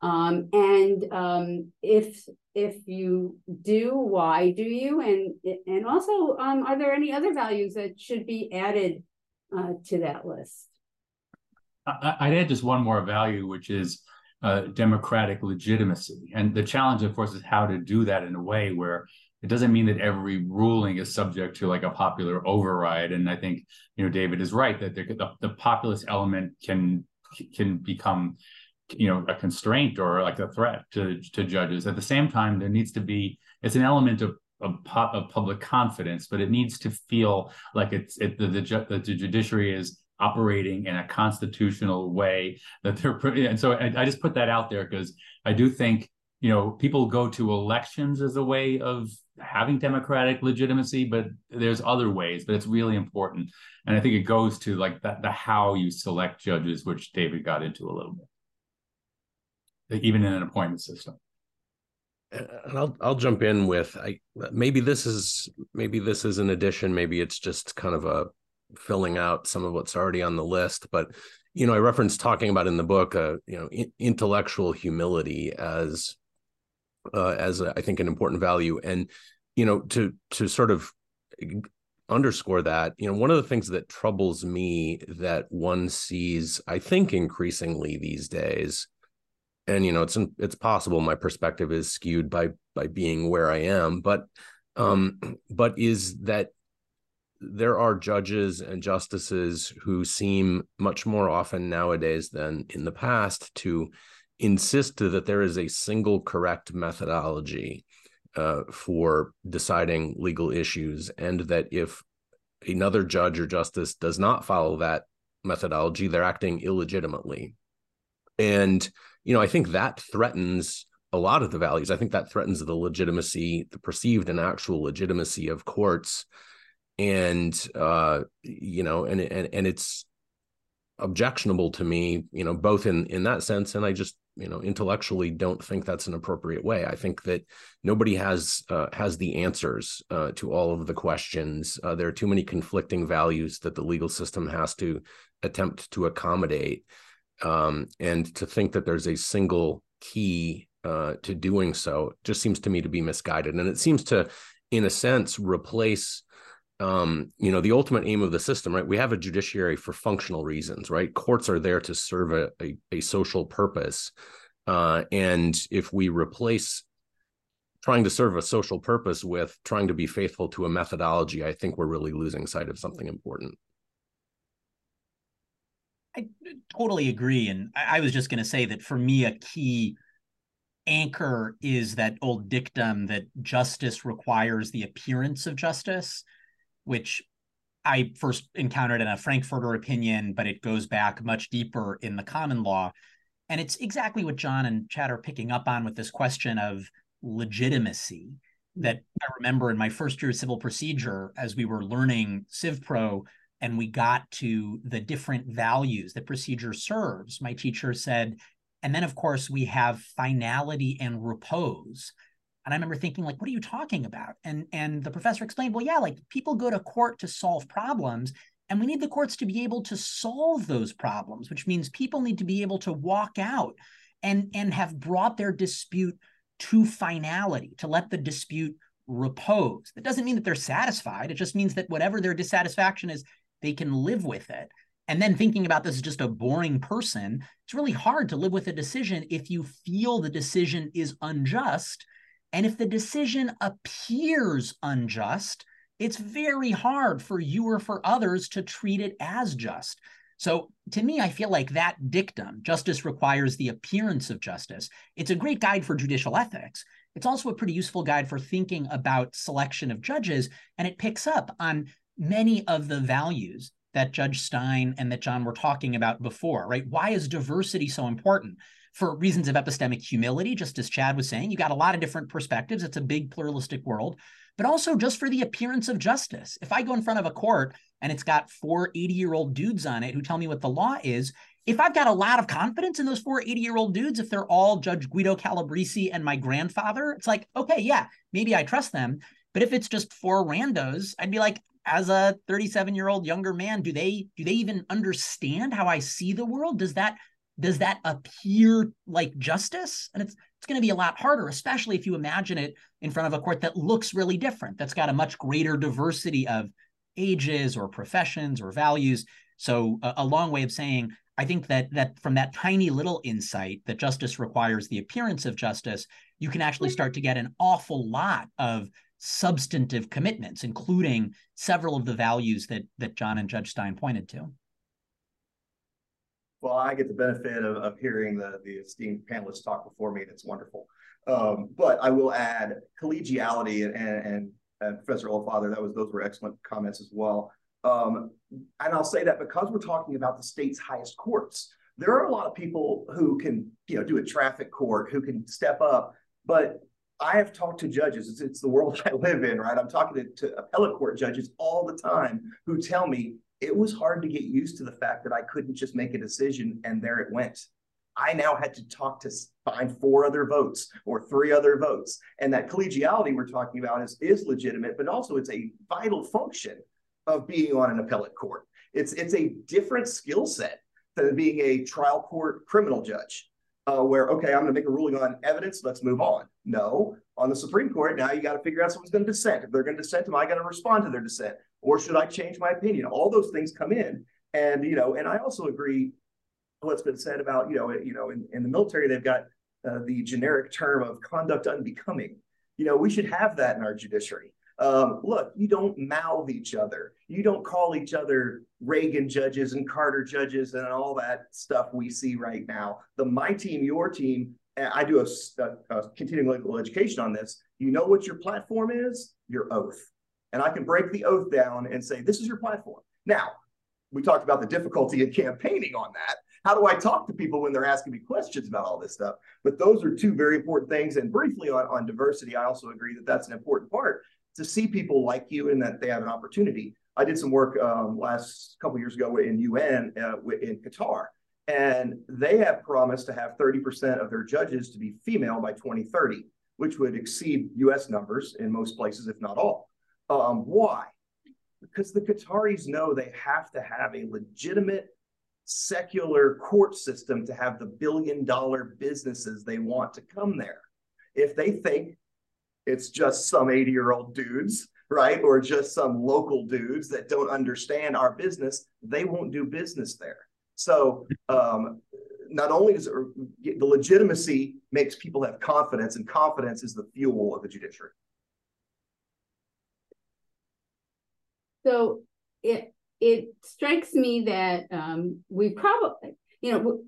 Um, and um, if if you do, why do you? And, and also, um, are there any other values that should be added Uh, to that list? I, I'd add just one more value, which is uh, democratic legitimacy. And the challenge, of course, is how to do that in a way where it doesn't mean that every ruling is subject to like a popular override. And I think, you know, David is right that the, the, the populist element can can become, you know, a constraint or like a threat to, to judges. At the same time, there needs to be, it's an element of Of, pop, of public confidence, but it needs to feel like it's it, the, the, ju the judiciary is operating in a constitutional way that they're, and so I, I just put that out there because I do think, you know, people go to elections as a way of having democratic legitimacy, but there's other ways, but it's really important. And I think it goes to like the, the how you select judges, which David got into a little bit, even in an appointment system. And I'll I'll jump in with I maybe this is maybe this is an addition, maybe it's just kind of a filling out some of what's already on the list. But you know, I referenced talking about in the book, uh, you know, in, intellectual humility as uh, as a, I think an important value, and you know, to to sort of underscore that, you know, one of the things that troubles me that one sees, I think, increasingly these days. And, you know, it's it's possible my perspective is skewed by by being where I am. But um, but is that there are judges and justices who seem much more often nowadays than in the past to insist that there is a single correct methodology uh, for deciding legal issues, and that if another judge or justice does not follow that methodology, they're acting illegitimately. And you know, I think that threatens a lot of the values. I think that threatens the legitimacy, the perceived and actual legitimacy of courts, and uh, you know, and and and it's objectionable to me. You know, both in in that sense, and I just you know intellectually don't think that's an appropriate way. I think that nobody has uh, has the answers uh, to all of the questions. Uh, there are too many conflicting values that the legal system has to attempt to accommodate. Um, and to think that there's a single key uh, to doing so just seems to me to be misguided. And it seems to, in a sense, replace, um, you know, the ultimate aim of the system, right? We have a judiciary for functional reasons, right? Courts are there to serve a, a, a social purpose. Uh, and if we replace trying to serve a social purpose with trying to be faithful to a methodology, I think we're really losing sight of something important. I totally agree. And I was just going to say that for me, a key anchor is that old dictum that justice requires the appearance of justice, which I first encountered in a Frankfurter opinion, but it goes back much deeper in the common law. And it's exactly what John and Chad are picking up on with this question of legitimacy that I remember in my first year of civil procedure, as we were learning CivPro, and we got to the different values that procedure serves. My teacher said, And then, of course, we have finality and repose. And I remember thinking, like, what are you talking about? And, and the professor explained, well, yeah, like people go to court to solve problems, and we need the courts to be able to solve those problems, which means people need to be able to walk out and, and have brought their dispute to finality, to let the dispute repose. That doesn't mean that they're satisfied. It just means that whatever their dissatisfaction is, they can live with it. And then thinking about this as just a boring person, it's really hard to live with a decision if you feel the decision is unjust. And if the decision appears unjust, it's very hard for you or for others to treat it as just. So to me, I feel like that dictum, justice requires the appearance of justice, it's a great guide for judicial ethics. It's also a pretty useful guide for thinking about selection of judges, and it picks up on many of the values that Judge Stein and that John were talking about before, right? Why is diversity so important? For reasons of epistemic humility, just as Chad was saying, you got a lot of different perspectives. It's a big pluralistic world, but also just for the appearance of justice. If I go in front of a court and it's got four eighty-year-old dudes on it who tell me what the law is, if I've got a lot of confidence in those four eighty-year-old dudes, if they're all Judge Guido Calabresi and my grandfather, it's like, okay, yeah, maybe I trust them. But if it's just four randos, I'd be like, as a thirty-seven-year-old younger man, do they do they even understand how I see the world? Does that Does that appear like justice? And it's it's going to be a lot harder, especially if you imagine it in front of a court that looks really different, that's got a much greater diversity of ages or professions or values. So a, a long way of saying, I think that that from that tiny little insight that justice requires the appearance of justice, you can actually start to get an awful lot of substantive commitments, including several of the values that that John and Judge Stein pointed to. Well, I get the benefit of, of hearing the, the esteemed panelists talk before me, and it's wonderful. Um, but I will add collegiality and, and, and Professor Oldfather, that was those were excellent comments as well. Um, and I'll say that because we're talking about the state's highest courts, there are a lot of people who can, you know, do a traffic court, who can step up. But I have talked to judges. It's, it's the world I live in, right? I'm talking to, to appellate court judges all the time who tell me, it was hard to get used to the fact that I couldn't just make a decision and there it went. I now had to talk to find four other votes or three other votes. And that collegiality we're talking about is, is legitimate, but also it's a vital function of being on an appellate court. It's, it's a different skill set than being a trial court criminal judge uh, where, okay, I'm gonna make a ruling on evidence, let's move on. No, on the Supreme Court, now you gotta figure out someone's gonna dissent. If they're gonna dissent, am I gonna respond to their dissent? Or should I change my opinion? All those things come in. And, you know, and I also agree what's been said about, you know, you know, in, in the military, they've got uh, the generic term of conduct unbecoming. You know, we should have that in our judiciary. Um, look, you don't mouth each other. You don't call each other Reagan judges and Carter judges and all that stuff we see right now. The my team, your team, I do a, a, a continuing legal education on this. You know what your platform is? Your oath. And I can break the oath down and say, this is your platform. Now, we talked about the difficulty in campaigning on that. How do I talk to people when they're asking me questions about all this stuff? But those are two very important things. And briefly on, on diversity, I also agree that that's an important part to see people like you and that they have an opportunity. I did some work um, last couple of years ago in U N uh, in Qatar, and they have promised to have thirty percent of their judges to be female by twenty thirty, which would exceed U S numbers in most places, if not all. Um, why? Because the Qataris know they have to have a legitimate secular court system to have the billion dollar businesses they want to come there. If they think it's just some eighty-year-old dudes, right, or just some local dudes that don't understand our business, they won't do business there. So um, not only does it, the legitimacy makes people have confidence, and confidence is the fuel of the judiciary. So it it strikes me that um, we probably, you know,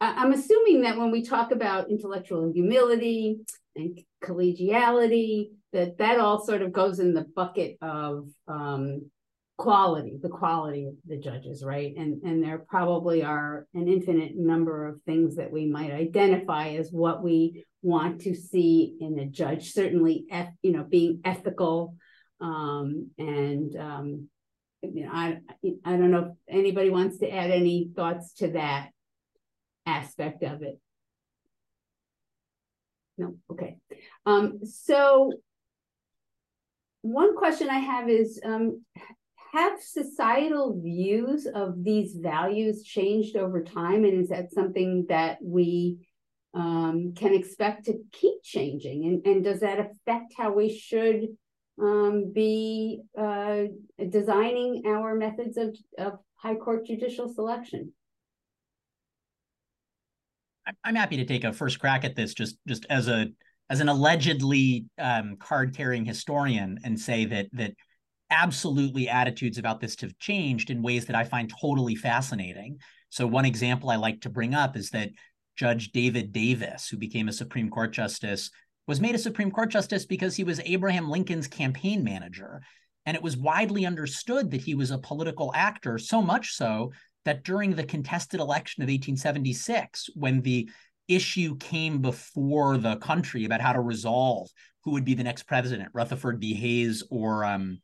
I'm assuming that when we talk about intellectual humility and collegiality, that that all sort of goes in the bucket of um, quality, the quality of the judges, right? And, and there probably are an infinite number of things that we might identify as what we want to see in a judge, certainly, you know, being ethical. Um, and um, you know, I I don't know if anybody wants to add any thoughts to that aspect of it. No, okay. Um, so one question I have is, um, have societal views of these values changed over time? And is that something that we um, can expect to keep changing? And, and does that affect how we should um, be uh, designing our methods of, of high court judicial selection? I'm happy to take a first crack at this just, just as a as an allegedly um, card-carrying historian and say that that absolutely attitudes about this have changed in ways that I find totally fascinating. So one example I like to bring up is that Judge David Davis, who became a Supreme Court justice, was made a Supreme Court justice because he was Abraham Lincoln's campaign manager. And it was widely understood that he was a political actor, so much so that during the contested election of eighteen seventy-six, when the issue came before the country about how to resolve who would be the next president, Rutherford B. Hayes or, um,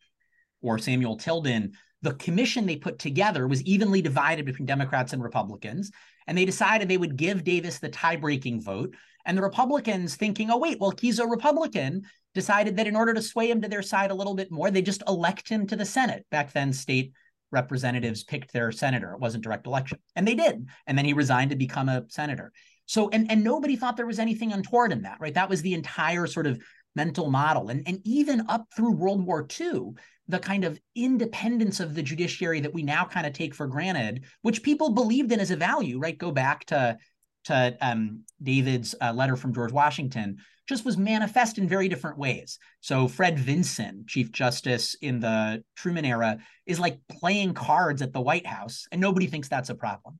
or Samuel Tilden, the commission they put together was evenly divided between Democrats and Republicans, and they decided they would give Davis the tie-breaking vote. And the Republicans, thinking, oh, wait, well, he's a Republican, decided that in order to sway him to their side a little bit more, they just elect him to the Senate. Back then, state representatives picked their senator. It wasn't direct election. And they did. And then he resigned to become a senator. So, and, and nobody thought there was anything untoward in that, right? That was the entire sort of mental model. And, and even up through World War Two, the kind of independence of the judiciary that we now kind of take for granted, which people believed in as a value, right? Go back to, to um, David's uh, letter from George Washington, just was manifest in very different ways. So Fred Vinson, Chief Justice in the Truman era, is like playing cards at the White House, and nobody thinks that's a problem.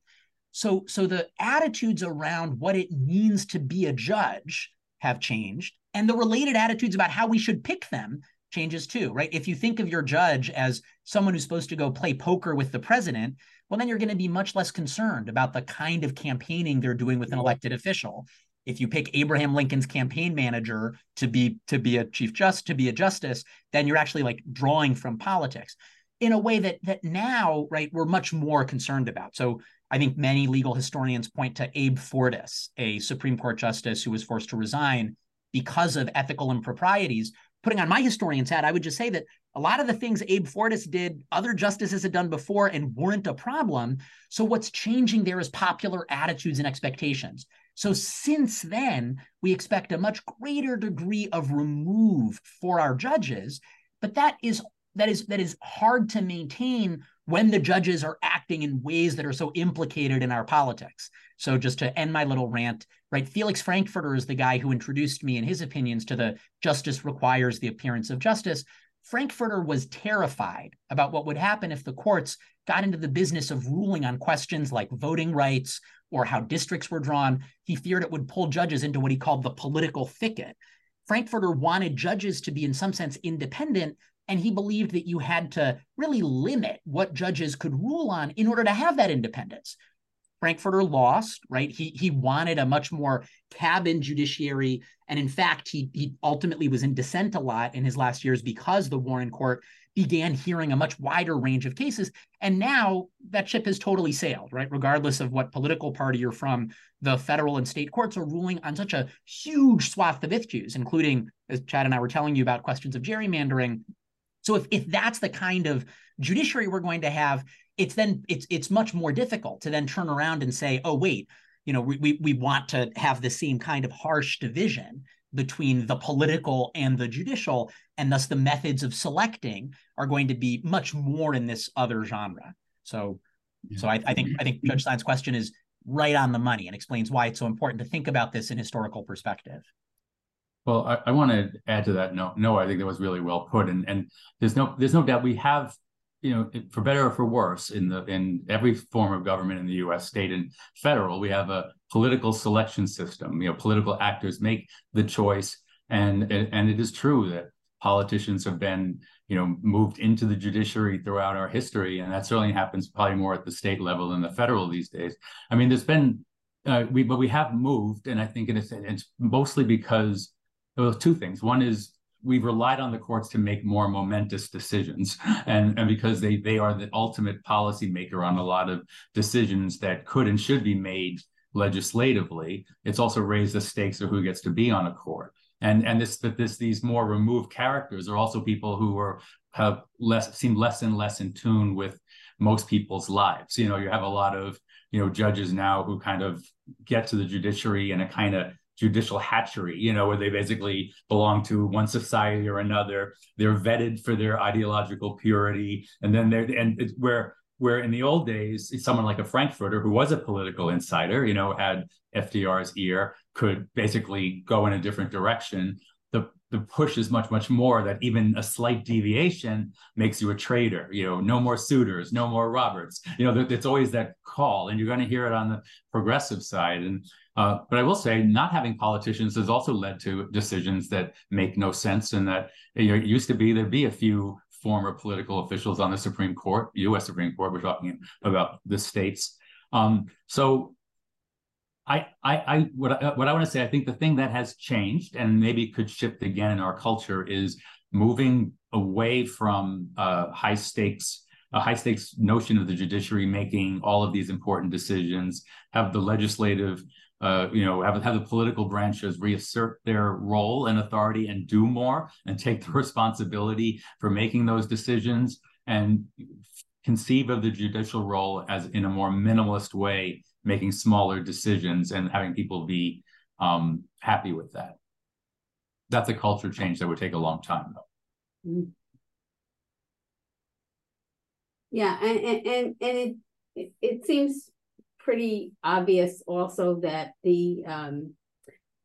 So, so the attitudes around what it means to be a judge have changed, and the related attitudes about how we should pick them changes too, right? If you think of your judge as someone who's supposed to go play poker with the president, well, then you're going to be much less concerned about the kind of campaigning they're doing with an elected official. If you pick Abraham Lincoln's campaign manager to be to be a chief justice, to be a justice, then you're actually like drawing from politics in a way that that now, right, we're much more concerned about. So I think many legal historians point to Abe Fortas, a Supreme Court justice who was forced to resign because of ethical improprieties. Putting on my historian's hat, I would just say that a lot of the things Abe Fortas did, other justices had done before and weren't a problem. So what's changing there is popular attitudes and expectations. So since then, we expect a much greater degree of remove for our judges, but that is that is that is hard to maintain when the judges are acting in ways that are so implicated in our politics. So just to end my little rant, right? Felix Frankfurter is the guy who introduced me in his opinions to the justice requires the appearance of justice. Frankfurter was terrified about what would happen if the courts got into the business of ruling on questions like voting rights or how districts were drawn. He feared it would pull judges into what he called the political thicket. Frankfurter wanted judges to be, in some sense, independent, and he believed that you had to really limit what judges could rule on in order to have that independence. Frankfurter lost, right? He, he wanted a much more cabin judiciary. And in fact, he, he ultimately was in dissent a lot in his last years because the Warren Court began hearing a much wider range of cases. And now that ship has totally sailed, right? Regardless of what political party you're from, the federal and state courts are ruling on such a huge swath of issues, including, as Chad and I were telling you about, questions of gerrymandering. So if, if that's the kind of judiciary we're going to have, it's then it's it's much more difficult to then turn around and say, oh, wait, you know, we, we, we want to have the same kind of harsh division between the political and the judicial, and thus the methods of selecting are going to be much more in this other genre. So, yeah. so I, I think I think Judge Stein's question is right on the money and explains why it's so important to think about this in historical perspective. Well, I, I want to add to that. No, no, I think that was really well put, and and there's no there's no doubt we have, you know, for better or for worse, in the in every form of government in the U S, state and federal, we have a political selection system. You know, political actors make the choice, and and it is true that politicians have been, you know, moved into the judiciary throughout our history, and that certainly happens probably more at the state level than the federal these days. I mean, there's been uh, we but we have moved, and I think it's it's mostly because. Well, two things. One is we've relied on the courts to make more momentous decisions, and, and because they they are the ultimate policymaker on a lot of decisions that could and should be made legislatively. It's also raised the stakes of who gets to be on a court. And and this that this these more removed characters are also people who are have less seem less and less in tune with most people's lives. You know, you have a lot of you know judges now who kind of get to the judiciary in a kind of judicial hatchery, you know, where they basically belong to one society or another. They're vetted for their ideological purity, and then they're and it's where. Where in the old days, someone like a Frankfurter, who was a political insider, you know, had F D R's ear, could basically go in a different direction. The the push is much, much more that even a slight deviation makes you a traitor. You know, no more suitors, no more Roberts. You know, there, it's always that call, and you're going to hear it on the progressive side. And uh, but I will say, not having politicians has also led to decisions that make no sense, and that you know, it used to be there'd be a few former political officials on the Supreme Court, U S Supreme Court. We're talking about the states. Um, so, I, I, I, what I, what I want to say, I think the thing that has changed and maybe could shift again in our culture is moving away from uh, high stakes, a high stakes notion of the judiciary making all of these important decisions. Have the legislative, uh, you know, have have the political branches reassert their role and authority and do more and take the responsibility for making those decisions, and conceive of the judicial role as in a more minimalist way, making smaller decisions and having people be um, happy with that. That's a culture change that would take a long time, though. Yeah, and and and it it seems pretty obvious also that the um,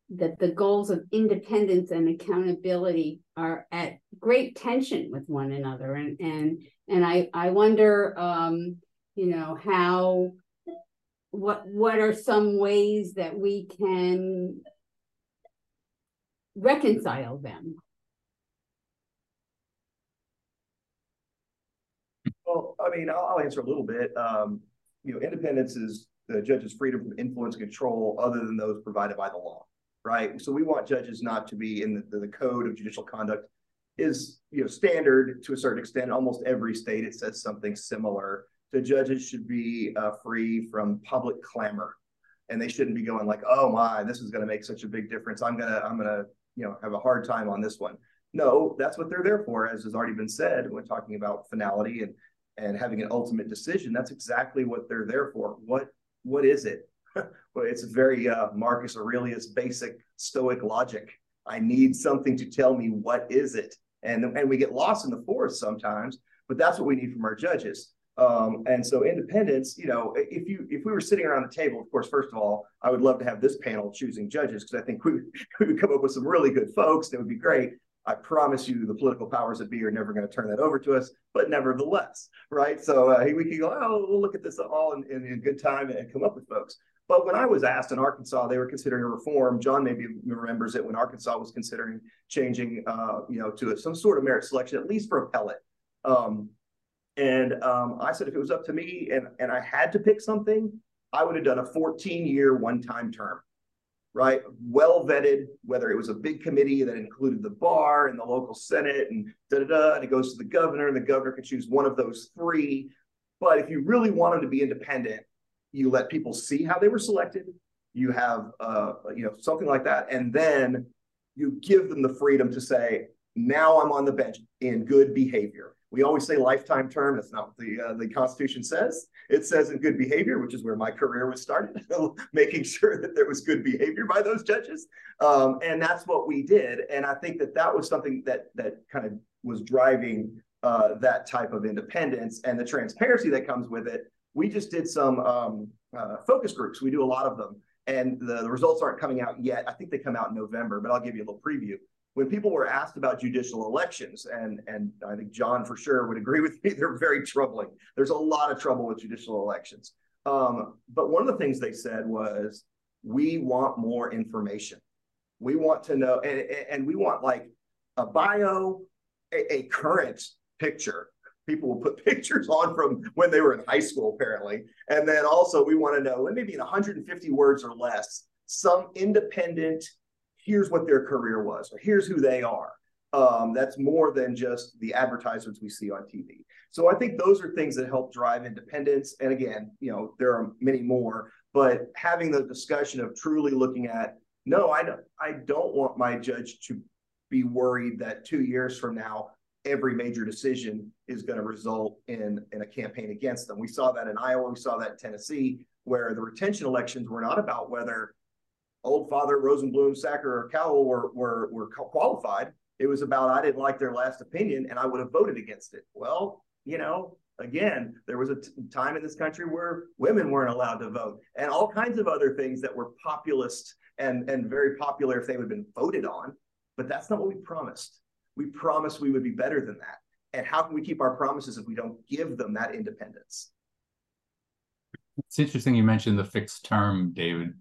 that the goals of independence and accountability are at great tension with one another, and and and I I wonder um, you know how. What what are some ways that we can reconcile them? Well, I mean, I'll, I'll answer a little bit. Um, you know, independence is the judge's freedom from influence and control other than those provided by the law, right? So we want judges not to be in the, the code of judicial conduct is, you know, standard to a certain extent. Almost every state, it says something similar. The judges should be uh, free from public clamor, and they shouldn't be going like, "Oh my, this is going to make such a big difference. I'm gonna, I'm gonna, you know, have a hard time on this one." No, that's what they're there for, as has already been said when talking about finality and and having an ultimate decision. That's exactly what they're there for. What what is it? Well, it's very uh, Marcus Aurelius basic Stoic logic. I need something to tell me what is it, and and we get lost in the forest sometimes. But that's what we need from our judges. Um, and so independence, you know, if you if we were sitting around the table, of course, first of all, I would love to have this panel choosing judges, because I think we, we would come up with some really good folks. That would be great. I promise you the political powers that be are never going to turn that over to us. But nevertheless, right? So uh, we can go, oh, we'll look at this all in, in, in good time and come up with folks. But when I was asked in Arkansas, they were considering a reform. John maybe remembers it when Arkansas was considering changing, uh, you know, to some sort of merit selection, at least for appellate. Um, And um, I said, if it was up to me and, and I had to pick something, I would have done a fourteen year one-time term, right? Well vetted, whether it was a big committee that included the bar and the local Senate and da-da-da, and it goes to the governor, and the governor can choose one of those three. But if you really wanted to be independent, you let people see how they were selected. You have, uh, you know, something like that. And then you give them the freedom to say, now I'm on the bench in good behavior. We always say lifetime term. That's not what the, uh, the Constitution says. It says in good behavior, which is where my career was started, making sure that there was good behavior by those judges. Um, and that's what we did. And I think that that was something that that kind of was driving uh, that type of independence and the transparency that comes with it. We just did some um, uh, focus groups. We do a lot of them. And the, the results aren't coming out yet. I think they come out in November, but I'll give you a little preview. When people were asked about judicial elections, and, and I think John for sure would agree with me, they're very troubling. There's a lot of trouble with judicial elections. Um, but one of the things they said was, we want more information. We want to know, and, and we want like a bio, a, a current picture. People will put pictures on from when they were in high school, apparently. And then also we want to know, and maybe in one hundred fifty words or less, some independent, here's what their career was, or here's who they are. Um, that's more than just the advertisements we see on T V. So I think those are things that help drive independence. And again, you know, there are many more, But having the discussion of truly looking at, no, I don't, I don't want my judge to be worried that two years from now, every major decision is going to result in, in a campaign against them. We saw that in Iowa. We saw that in Tennessee, where the retention elections were not about whether Oldfather, Rosenblum, Sachar, or Cowell were, were, were qualified. It was about, I didn't like their last opinion, and I would have voted against it. Well, you know, again, there was a t- time in this country where women weren't allowed to vote, and all kinds of other things that were populist and, and very popular if they would have been voted on. But that's not what we promised. We promised we would be better than that. And how can we keep our promises if we don't give them that independence? It's interesting you mentioned the fixed term, David.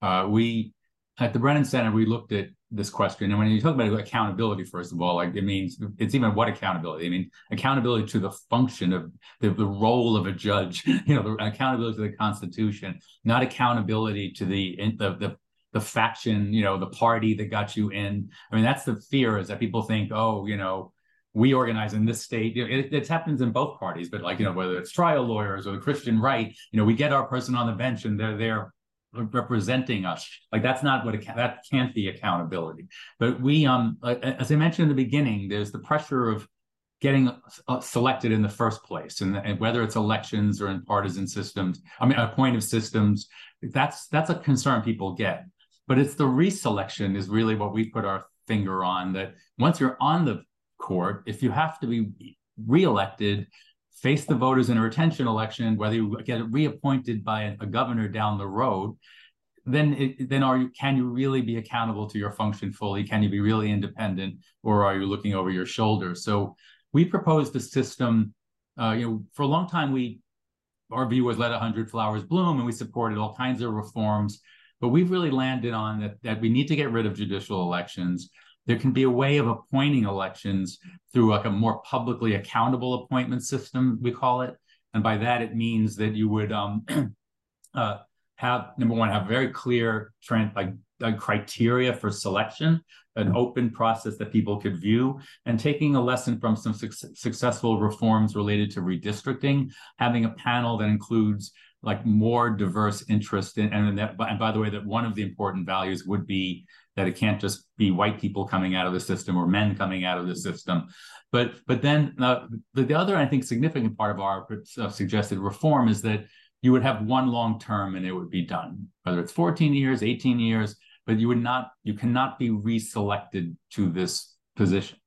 Uh, we, at the Brennan Center, we looked at this question. And when you talk about accountability, first of all, like it means, it's even what accountability? I mean, accountability to the function of the, the role of a judge, you know, the accountability to the Constitution, not accountability to the, the, the the faction, you know, the party that got you in. I mean, that's the fear, is that people think, oh, you know, we organize in this state. You know, it, it happens in both parties, but like, you know, whether it's trial lawyers or the Christian right, you know, we get our person on the bench and they're there representing us. Like, that's not what, account- that can't be accountability. But we, um, as I mentioned in the beginning, there's the pressure of getting uh, selected in the first place, and, and whether it's elections or in partisan systems, I mean, appointive systems, that's that's a concern people get. But it's the reselection is really what we put our finger on, that once you're on the court, if you have to be reelected, face the voters in a retention election, whether you get reappointed by a, a governor down the road, then it, then are you, can you really be accountable to your function fully? Can you be really independent, or are you looking over your shoulder? So we proposed a system. Uh, you know, for a long time, we our view was let a hundred flowers bloom, and we supported all kinds of reforms. But we've really landed on that, that we need to get rid of judicial elections. There can be a way of appointing elections through like a more publicly accountable appointment system, we call it. And by that, it means that you would um, uh, have, number one, have very clear trend, like, uh, criteria for selection, an open process that people could view, and taking a lesson from some su- successful reforms related to redistricting, having a panel that includes like more diverse interest in, and that, and by the way, that one of the important values would be that it can't just be white people coming out of the system or men coming out of the system. But but then uh, the, the other, I think, significant part of our uh, suggested reform is that you would have one long term and it would be done, whether it's fourteen years, eighteen years, but you would not, you cannot be reselected to this position.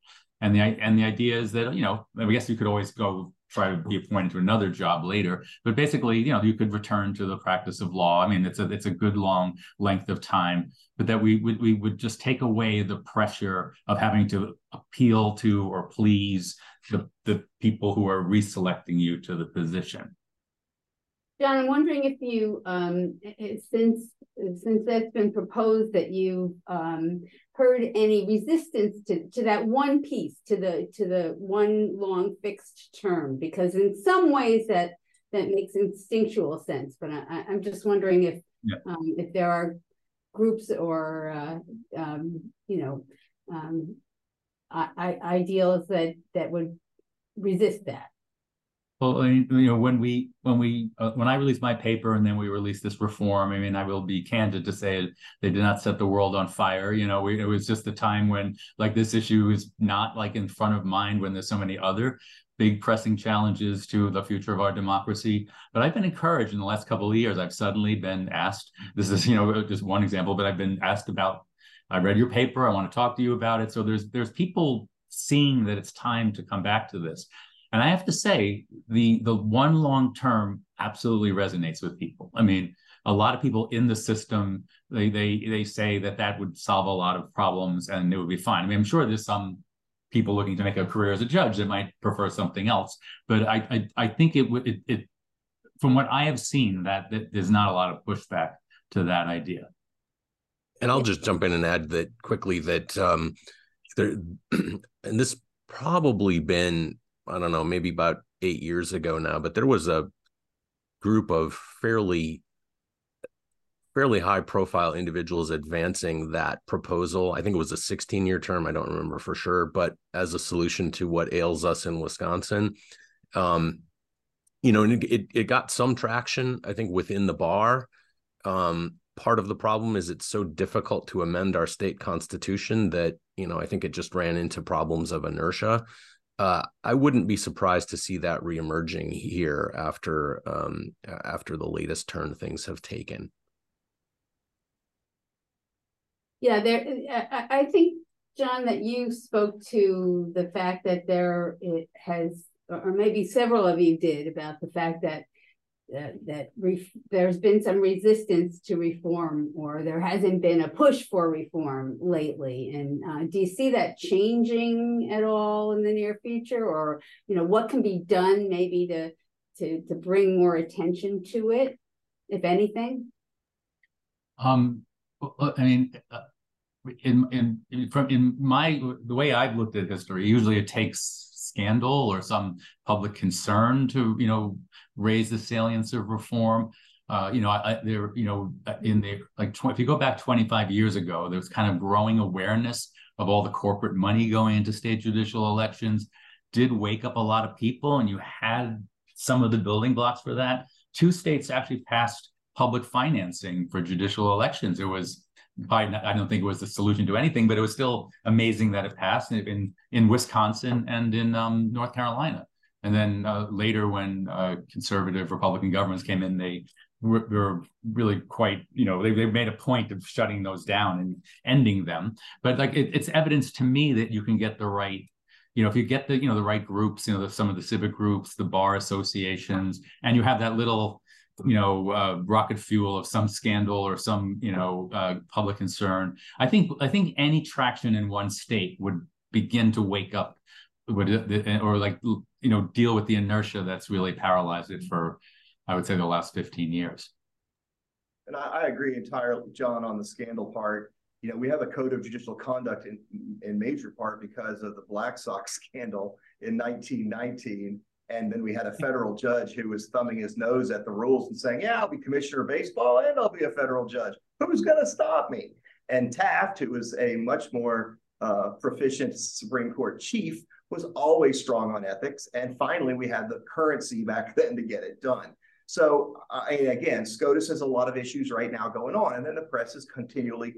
And the, and the idea is that, you know, I guess you could always go try to be appointed to another job later. But basically, you know, you could return to the practice of law. I mean, it's a it's a good long length of time, but that we would we would just take away the pressure of having to appeal to or please the, the people who are reselecting you to the position. John, I'm wondering if you, um, since since that's been proposed, that you've um, heard any resistance to, to that one piece, to the to the one long fixed term, because in some ways that that makes instinctual sense. But I, I'm just wondering if yeah. um, if there are groups or uh, um, you know um, I, I, ideals that that would resist that. Well, I mean, you know, when we when we uh, when I released my paper and then we released this reform, I mean, I will be candid to say they did not set the world on fire. You know, we, it was just a time when like this issue is not like in front of mind when there's so many other big pressing challenges to the future of our democracy. But I've been encouraged in the last couple of years. I've suddenly been asked. This is, you know, just one example, but I've been asked about. I read your paper. I want to talk to you about it. So there's there's people seeing that it's time to come back to this. And I have to say, the the one long term absolutely resonates with people. I mean, a lot of people in the system, they they they say that that would solve a lot of problems and it would be fine. I mean, I'm sure there's some people looking to make a career as a judge that might prefer something else. But I I, I think it would it, it from what I have seen that, that there's not a lot of pushback to that idea. And I'll just jump in and add that quickly that um, there and this probably been. I don't know, maybe about eight years ago now, but there was a group of fairly, fairly high profile individuals advancing that proposal. I think it was a sixteen year term. I don't remember for sure, but as a solution to what ails us in Wisconsin, um, you know, and it, it got some traction, I think, within the bar. Um, part of the problem is it's so difficult to amend our state constitution that, you know, I think it just ran into problems of inertia. Uh, I wouldn't be surprised to see that reemerging here after um, after the latest turn things have taken. Yeah, there. I, I think, John, that you spoke to the fact that there it has, or maybe several of you did, about the fact that uh, that ref there's been some resistance to reform, or there hasn't been a push for reform lately. And uh, do you see that changing at all in the near future, or you know what can be done maybe to to to bring more attention to it, if anything? Um, I mean. Uh... In in from in my the way I've looked at history, usually it takes scandal or some public concern to you know raise the salience of reform. Uh, you know, I, I, there you know in the like if you go back twenty-five years ago, there was kind of growing awareness of all the corporate money going into state judicial elections. Did wake up a lot of people, and you had some of the building blocks for that. Two states actually passed public financing for judicial elections. It was. Probably I don't think it was the solution to anything, but it was still amazing that it passed in in Wisconsin and in um, North Carolina. And then uh, later, when uh, conservative Republican governments came in, they were, were really quite you know they they made a point of shutting those down and ending them. But like it, it's evidence to me that you can get the right you know if you get the you know the right groups, you know the, some of the civic groups, the bar associations, and you have that little. you know, uh, rocket fuel of some scandal or some, you know, uh, public concern. I think I think any traction in one state would begin to wake up, would or like, you know, deal with the inertia that's really paralyzed it for, I would say, the last fifteen years. And I, I agree entirely, John, on the scandal part. You know, we have a code of judicial conduct in, in major part because of the Black Sox scandal in nineteen nineteen. And then we had a federal judge who was thumbing his nose at the rules and saying, yeah, I'll be commissioner of baseball and I'll be a federal judge. Who's going to stop me? And Taft, who was a much more uh, proficient Supreme Court chief, was always strong on ethics. And finally, we had the currency back then to get it done. So uh, and again, SCOTUS has a lot of issues right now going on. And then the press is continually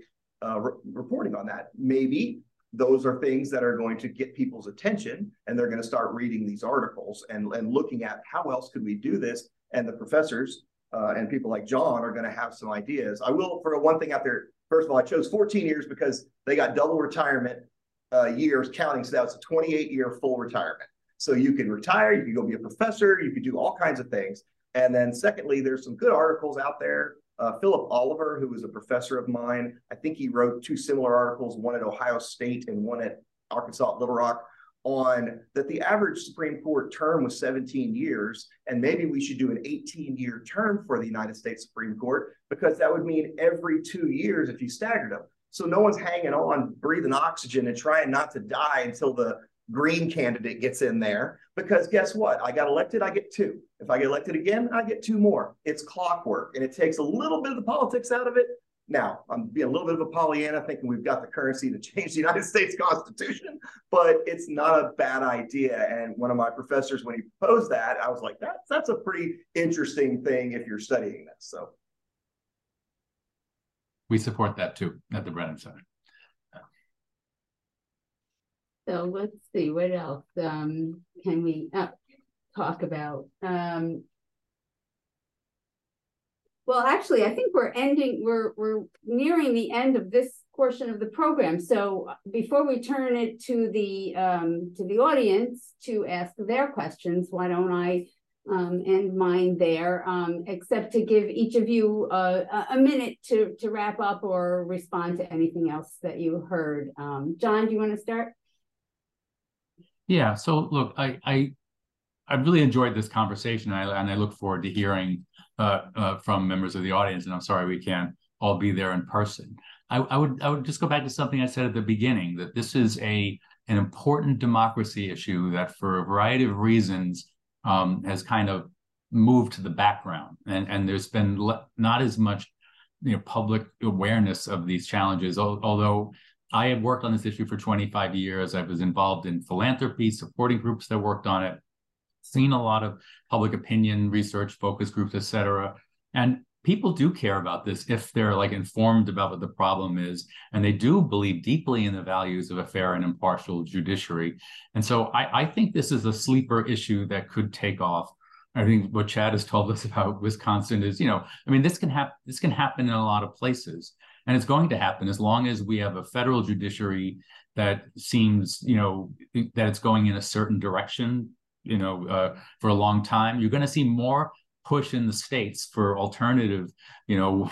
uh, re reporting on that. Maybe those are things that are going to get people's attention, and they're going to start reading these articles and, and looking at how else could we do this. And the professors uh, and people like John are going to have some ideas. I will throw one thing out there. First of all, I chose fourteen years because they got double retirement uh, years counting. So that was a twenty-eight year full retirement. So you can retire, you can go be a professor, you can do all kinds of things. And then secondly, there's some good articles out there. Uh, Philip Oliver, who was a professor of mine, I think he wrote two similar articles, one at Ohio State and one at Arkansas at Little Rock, on that the average Supreme Court term was seventeen years, and maybe we should do an eighteen year term for the United States Supreme Court, because that would mean every two years if you staggered them. So no one's hanging on, breathing oxygen and trying not to die until the green candidate gets in there, because guess what? I got elected, I get two. If I get elected again, I get two more. It's clockwork, and it takes a little bit of the politics out of it. Now, I'm being a little bit of a Pollyanna, thinking we've got the currency to change the United States Constitution, but it's not a bad idea. And one of my professors, when he proposed that, I was like, that, that's a pretty interesting thing if you're studying this. So we support that too at the Brennan Center. So let's see, what else um, can we uh, talk about? Um, well, actually, I think we're ending, we're, we're nearing the end of this portion of the program. So before we turn it to the, um, to the audience to ask their questions, why don't I um, end mine there, um, except to give each of you a, a minute to, to wrap up or respond to anything else that you heard. Um, John, do you want to start? Yeah. So look, I, I I really enjoyed this conversation, and I, and I look forward to hearing uh, uh, from members of the audience. And I'm sorry we can't all be there in person. I, I would I would just go back to something I said at the beginning, that this is a an important democracy issue that, for a variety of reasons, um, has kind of moved to the background, and and there's been not as much you know public awareness of these challenges, although. I had worked on this issue for twenty-five years. I was involved in philanthropy, supporting groups that worked on it, seen a lot of public opinion, research, focus groups, et cetera. And people do care about this if they're like informed about what the problem is, and they do believe deeply in the values of a fair and impartial judiciary. And so I, I think this is a sleeper issue that could take off. I think what Chad has told us about Wisconsin is, you know, I mean, this can happen. This can happen in a lot of places, and it's going to happen as long as we have a federal judiciary that seems, you know, that it's going in a certain direction, you know, uh, for a long time. You're going to see more push in the states for alternative, you know,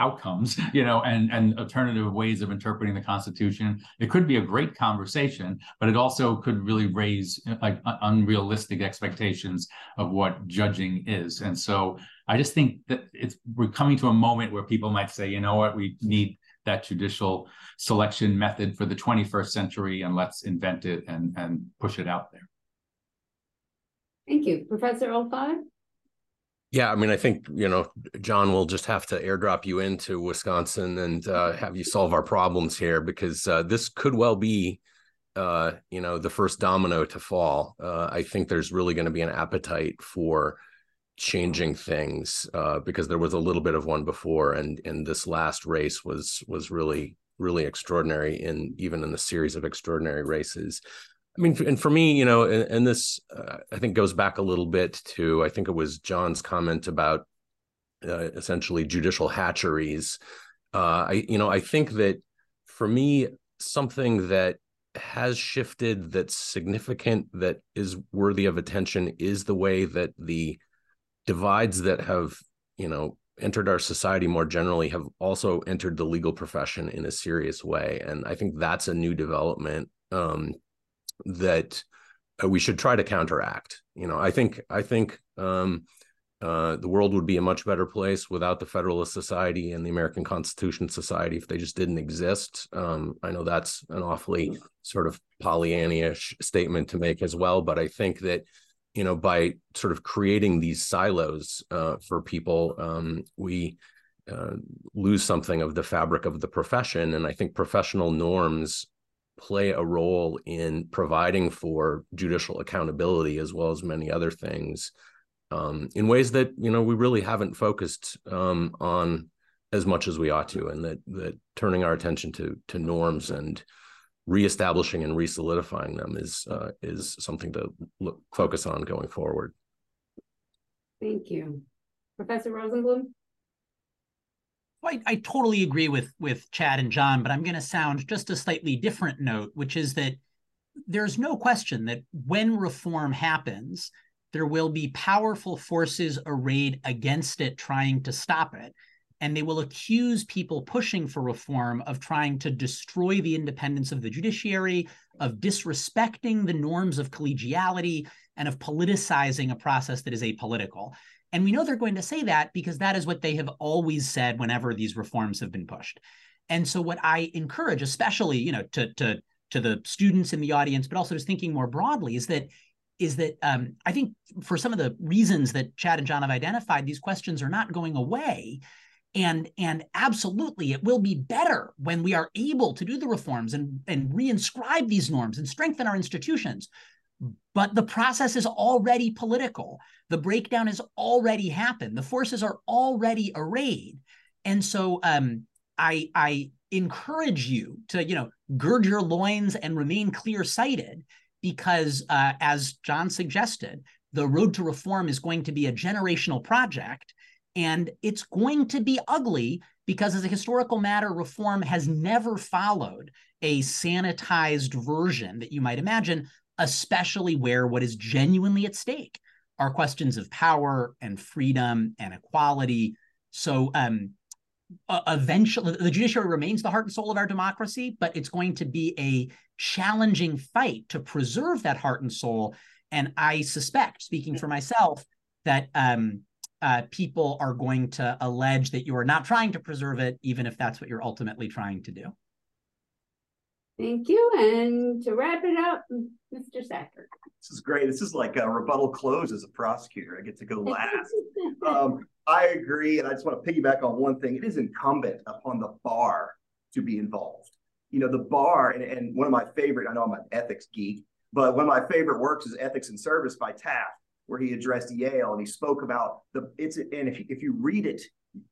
outcomes, you know, and, and alternative ways of interpreting the Constitution. It could be a great conversation, but it also could really raise like unrealistic expectations of what judging is. And so I just think that it's, we're coming to a moment where people might say, you know what, we need that judicial selection method for the twenty-first century, and let's invent it and, and push it out there. Thank you. Professor Oldfather? Yeah, I mean, I think, you know, John, will just have to airdrop you into Wisconsin and uh, have you solve our problems here, because uh, this could well be, uh, you know, the first domino to fall. Uh, I think there's really going to be an appetite for changing things uh, because there was a little bit of one before, and and this last race was was really, really extraordinary, in even in the series of extraordinary races. I mean, and for me, you know, and, and this, uh, I think, goes back a little bit to, I think it was John's comment about uh, essentially judicial hatcheries. Uh, I, you know, I think that for me, something that has shifted, that's significant, that is worthy of attention, is the way that the divides that have, you know, entered our society more generally have also entered the legal profession in a serious way. And I think that's a new development. Um, that we should try to counteract. You know, I think I think um, uh, the world would be a much better place without the Federalist Society and the American Constitution Society if they just didn't exist. Um, I know that's an awfully sort of Pollyannish statement to make as well, but I think that, you know, by sort of creating these silos uh, for people, um, we uh, lose something of the fabric of the profession. And I think professional norms play a role in providing for judicial accountability, as well as many other things, um, in ways that, you know, we really haven't focused um, on as much as we ought to, and that that turning our attention to to norms and reestablishing and re-solidifying them is uh, is something to look, focus on going forward. Thank you. Professor Rosenblum? I, I totally agree with, with Chad and John, but I'm going to sound just a slightly different note, which is that there's no question that when reform happens, there will be powerful forces arrayed against it, trying to stop it. And they will accuse people pushing for reform of trying to destroy the independence of the judiciary, of disrespecting the norms of collegiality, and of politicizing a process that is apolitical. And we know they're going to say that because that is what they have always said whenever these reforms have been pushed. And so what I encourage, especially, you know, to, to, to the students in the audience, but also just thinking more broadly, is that is that um, I think for some of the reasons that Chad and John have identified, these questions are not going away. And, and absolutely, it will be better when we are able to do the reforms and, and reinscribe these norms and strengthen our institutions. But the process is already political. The breakdown has already happened. The forces are already arrayed. And so um, I, I encourage you to, you know, gird your loins and remain clear-sighted, because uh, as John suggested, the road to reform is going to be a generational project, and it's going to be ugly because, as a historical matter, reform has never followed a sanitized version that you might imagine, especially where what is genuinely at stake are questions of power and freedom and equality. So um, eventually, the judiciary remains the heart and soul of our democracy, but it's going to be a challenging fight to preserve that heart and soul. And I suspect, speaking for myself, that um, uh, people are going to allege that you are not trying to preserve it, even if that's what you're ultimately trying to do. Thank you. And to wrap it up, Mister Sachar. This is great. This is like a rebuttal close as a prosecutor. I get to go last. um, I agree. And I just want to piggyback on one thing. It is incumbent upon the bar to be involved. You know, the bar, and, and one of my favorite, I know I'm an ethics geek, but one of my favorite works is Ethics in Service by Taft, where he addressed Yale and he spoke about the, it's, and if you, if you read it,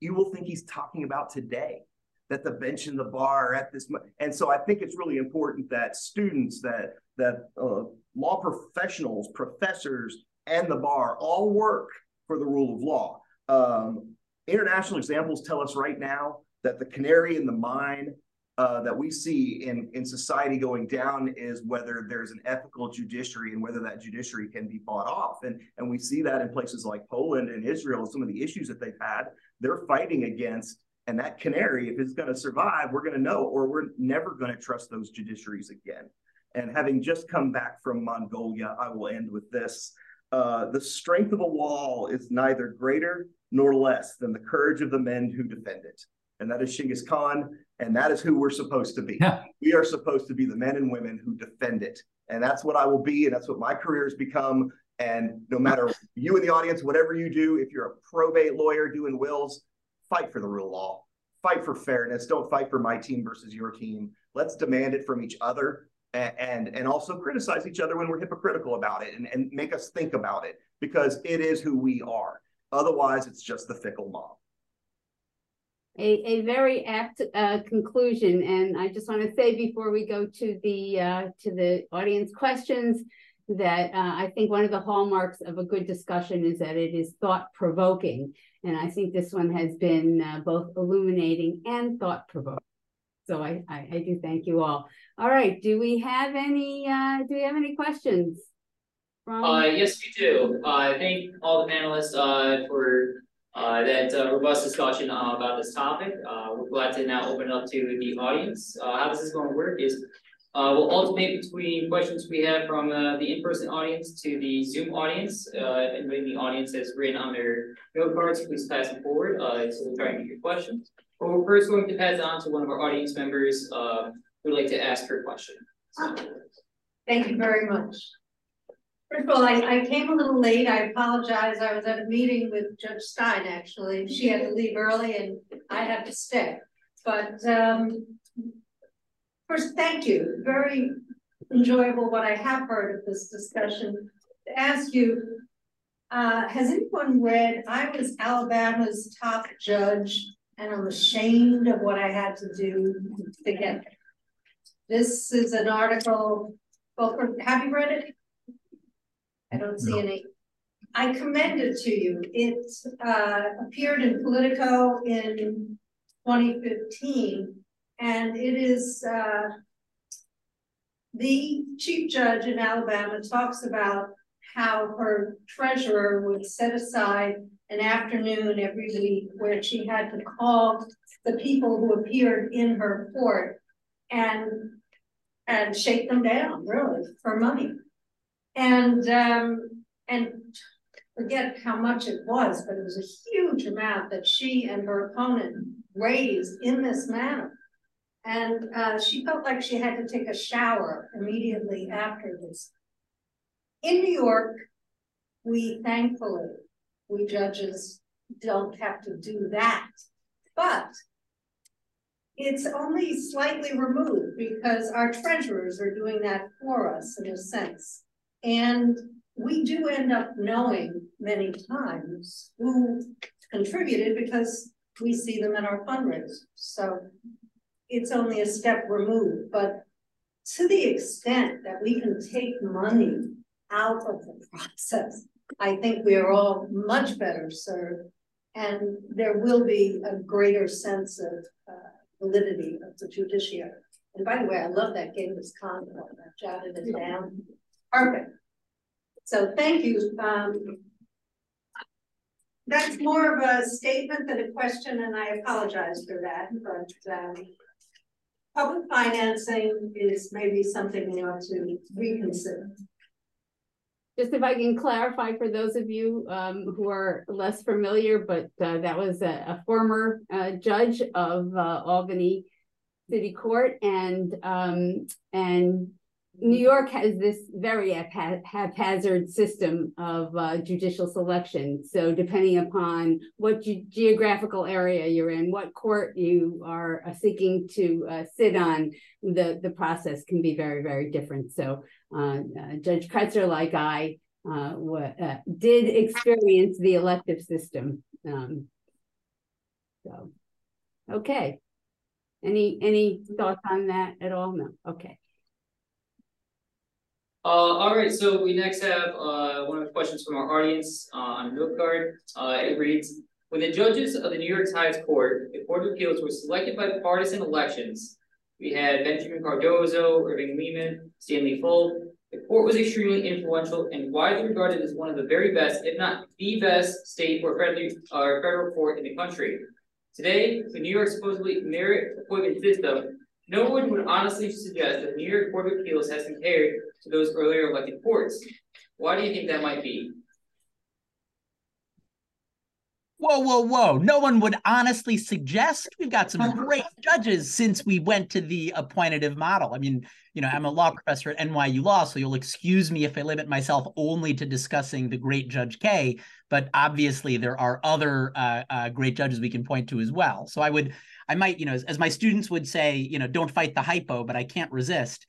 you will think he's talking about today, that the bench and the bar are at this. And so I think it's really important that students, that that uh, law professionals, professors, and the bar all work for the rule of law. Um, international examples tell us right now that the canary in the mine uh, that we see in, in society going down is whether there's an ethical judiciary and whether that judiciary can be bought off. And, and we see that in places like Poland and Israel, and some of the issues that they've had, they're fighting against. And that canary, if it's going to survive, we're going to know, or we're never going to trust those judiciaries again. And having just come back from Mongolia, I will end with this. Uh, the strength of a wall is neither greater nor less than the courage of the men who defend it. And that is Genghis Khan, and that is who we're supposed to be. Yeah. We are supposed to be the men and women who defend it. And that's what I will be, and that's what my career has become. And no matter you in the audience, whatever you do, if you're a probate lawyer doing wills, fight for the rule of law, fight for fairness. Don't fight for my team versus your team. Let's demand it from each other, and and, and also criticize each other when we're hypocritical about it, and, and make us think about it, because it is who we are. Otherwise, it's just the fickle mob. A, a very apt uh, conclusion. And I just want to say before we go to the, uh, to the audience questions, that uh, I think one of the hallmarks of a good discussion is that it is thought-provoking. And I think this one has been uh, both illuminating and thought-provoking. So I, I, I do thank you all. All right, do we have any, uh, do we have any questions? From uh, yes, we do. Uh, thank all the panelists uh, for uh, that uh, robust discussion uh, about this topic. Uh, we're glad to now open it up to the audience. Uh, how this is going to work is, Uh, we'll alternate between questions we have from uh, the in-person audience to the Zoom audience. Uh, and when the audience has written on their note cards, please pass them forward. Uh, so we'll try and get your questions. But we're first going to pass on to one of our audience members uh, who would like to ask her question. So. Thank you very much. First of all, I, I came a little late. I apologize. I was at a meeting with Judge Stein, actually. She had to leave early, and I had to stay. But... Um, First, thank you. Very enjoyable what I have heard of this discussion. To ask you, uh, has anyone read, I was Alabama's top judge, and I'm ashamed of what I had to do to get it. This is an article, well, have you read it? I don't see no. any. I commend it to you. It uh, appeared in Politico in twenty fifteen. And it is, uh, the chief judge in Alabama talks about how her treasurer would set aside an afternoon every week where she had to call the people who appeared in her court and and shake them down, really, for money. And, um, and forget how much it was, but it was a huge amount that she and her opponent raised in this manner. And uh, she felt like she had to take a shower immediately after this. In New York, we thankfully, we judges don't have to do that. But it's only slightly removed because our treasurers are doing that for us in a sense. And we do end up knowing many times who contributed because we see them in our fundraisers. So it's only a step removed, but to the extent that we can take money out of the process, I think we are all much better served, and there will be a greater sense of uh, validity of the judiciary. And by the way, I love that Genghis Khan one. I jotted it down. Perfect. So thank you. Um, that's more of a statement than a question, and I apologize for that, but. Um, Public financing is maybe something we ought to reconsider. Just if I can clarify for those of you um, who are less familiar, but uh, that was a, a former uh, judge of uh, Albany City Court, and um, and New York has this very haphazard system of uh, judicial selection. So depending upon what ge- geographical area you're in, what court you are uh, seeking to uh, sit on, the, the process can be very, very different. So uh, uh, Judge Kretzer, like I, uh, what, uh, did experience the elective system. Um, so, okay. Any any thoughts on that at all? No. Okay. Uh, all right. So we next have uh, one of the questions from our audience uh, on a note card. Uh, it reads: when the judges of the New York Times Court, the Court of Appeals, were selected by partisan elections, we had Benjamin Cardozo, Irving Lehman, Stanley Fulk. The court was extremely influential and widely regarded as one of the very best, if not the best, state or federal, or federal court in the country. Today, with New York's supposedly merit appointment system, no one would honestly suggest that the New York Court of Appeals has compared to those earlier elected courts. Why do you think that might be? Whoa, whoa, whoa. No one would honestly suggest. We've got some great judges since we went to the appointive model. I mean, you know, I'm a law professor at N Y U Law, so you'll excuse me if I limit myself only to discussing the great Judge Kaye, but obviously there are other uh, uh, great judges we can point to as well. So I would, I might, you know, as, as my students would say, you know, don't fight the hypo, but I can't resist.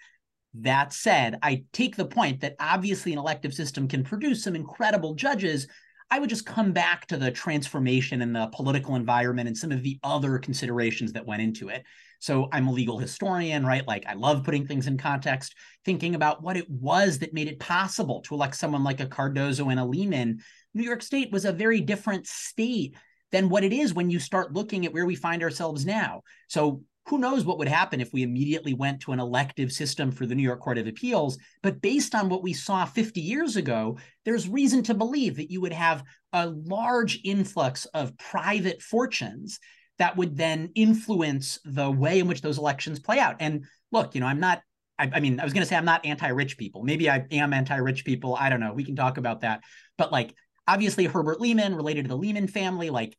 That said, I take the point that obviously an elective system can produce some incredible judges. I would just come back to the transformation in the political environment and some of the other considerations that went into it. So I'm a legal historian, right? Like I love putting things in context, thinking about what it was that made it possible to elect someone like a Cardozo and a Lehman. New York State was a very different state than what it is when you start looking at where we find ourselves now. So who knows what would happen if we immediately went to an elective system for the New York Court of Appeals. But based on what we saw fifty years ago, there's reason to believe that you would have a large influx of private fortunes that would then influence the way in which those elections play out. And look, you know, I'm not, I, I mean, I was going to say I'm not anti-rich people. Maybe I am anti-rich people. I don't know. We can talk about that. But like, obviously Herbert Lehman, related to the Lehman family, like,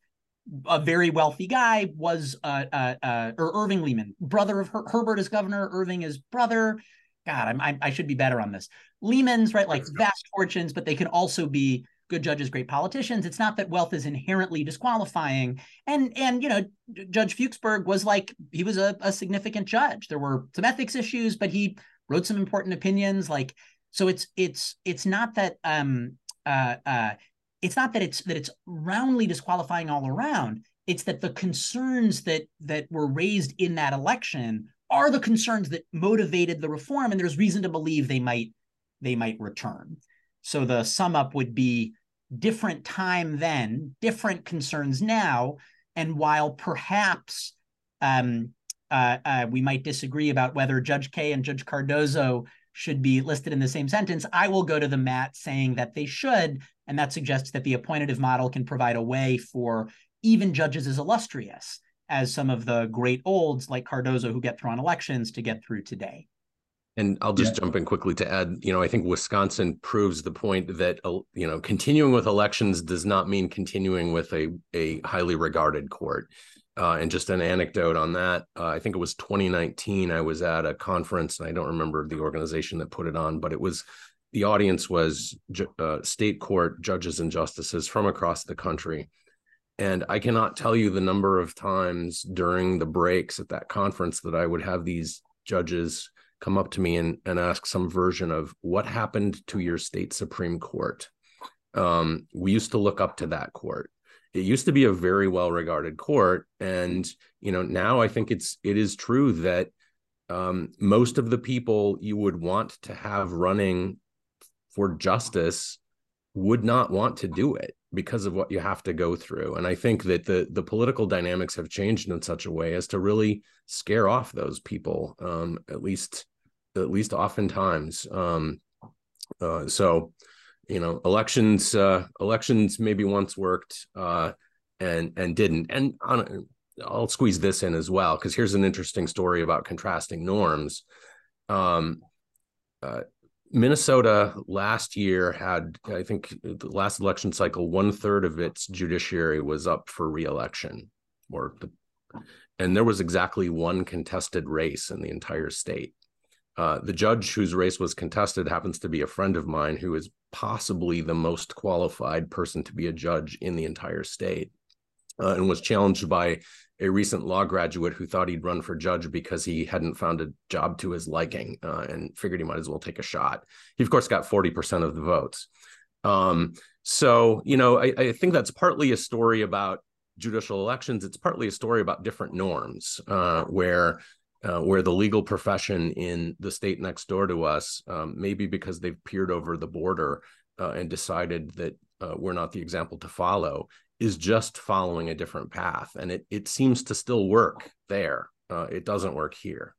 a very wealthy guy, was uh, uh, uh, or Irving Lehman, brother of Her Herbert as governor, Irving as brother. God, I'm, I'm, I should be better on this. Lehman's, right, like vast fortunes, but they can also be good judges, great politicians. It's not that wealth is inherently disqualifying. And, and you know, Judge Fuchsberg was like, he was a, a significant judge. There were some ethics issues, but he wrote some important opinions. Like, so it's, it's, it's not that, um, uh, uh, It's not that it's that it's roundly disqualifying all around. It's that the concerns that that were raised in that election are the concerns that motivated the reform, and there's reason to believe they might they might return. So the sum up would be different time then, different concerns now, and while perhaps um, uh, uh, we might disagree about whether Judge Kaye and Judge Cardozo should be listed in the same sentence, I will go to the mat saying that they should. And that suggests that the appointive model can provide a way for even judges as illustrious as some of the great olds like Cardozo who get through on elections to get through today. And I'll just yeah. jump in quickly to add, you know, I think Wisconsin proves the point that, you know, continuing with elections does not mean continuing with a, a highly regarded court. Uh, and just an anecdote on that, uh, I think it was twenty nineteen, I was at a conference, and I don't remember the organization that put it on, but it was, the audience was uh, state court judges and justices from across the country. And I cannot tell you the number of times during the breaks at that conference that I would have these judges come up to me and, and ask some version of what happened to your state Supreme Court. Um, we used to look up to that court. It used to be a very well-regarded court. And, you know, now I think it's, it is true that um, most of the people you would want to have running for justice would not want to do it because of what you have to go through. And I think that the the political dynamics have changed in such a way as to really scare off those people, um, at least at least oftentimes. Um, uh, so, you know, elections uh, elections maybe once worked uh, and and didn't. And on, I'll squeeze this in as well, because here's an interesting story about contrasting norms. Um, uh, Minnesota last year had, I think, the last election cycle, one third of its judiciary was up for re-election, or the, and there was exactly one contested race in the entire state. Uh, the judge whose race was contested happens to be a friend of mine who is possibly the most qualified person to be a judge in the entire state, uh, and was challenged by a recent law graduate who thought he'd run for judge because he hadn't found a job to his liking, uh, and figured he might as well take a shot. He, of course, got forty percent of the votes. Um, so, you know, I, I think that's partly a story about judicial elections. It's partly a story about different norms, uh, where uh, where the legal profession in the state next door to us, um, maybe because they've peered over the border uh, and decided that uh, we're not the example to follow, is just following a different path. And it, it seems to still work there. Uh, it doesn't work here.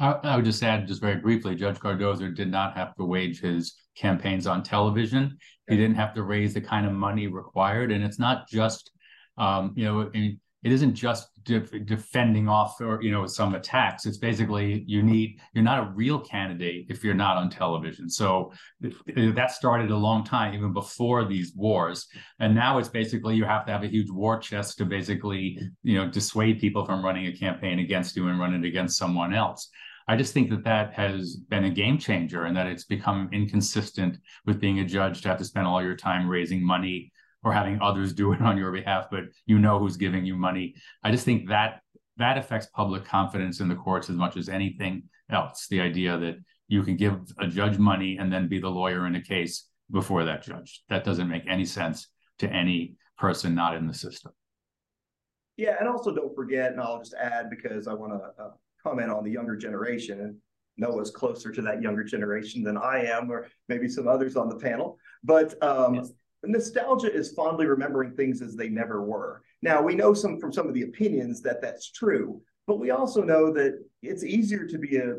I, I would just add, just very briefly, Judge Cardozo did not have to wage his campaigns on television. He didn't have to raise the kind of money required. And it's not just, um, you know, it, it isn't just de- defending off or, you know, some attacks. It's basically you need, you're not a real candidate if you're not on television. So th- that started a long time, even before these wars. And now it's basically you have to have a huge war chest to basically, you know, dissuade people from running a campaign against you and running against someone else. I just think that that has been a game changer, and that it's become inconsistent with being a judge to have to spend all your time raising money or having others do it on your behalf, but you know who's giving you money. I just think that that affects public confidence in the courts as much as anything else. The idea that you can give a judge money and then be the lawyer in a case before that judge. That doesn't make any sense to any person not in the system. Yeah, and also don't forget, and I'll just add because I want to uh... comment on the younger generation, and Noah's closer to that younger generation than I am, or maybe some others on the panel, but um, yes. Nostalgia is fondly remembering things as they never were. Now, we know some from some of the opinions that that's true, but we also know that it's easier to be a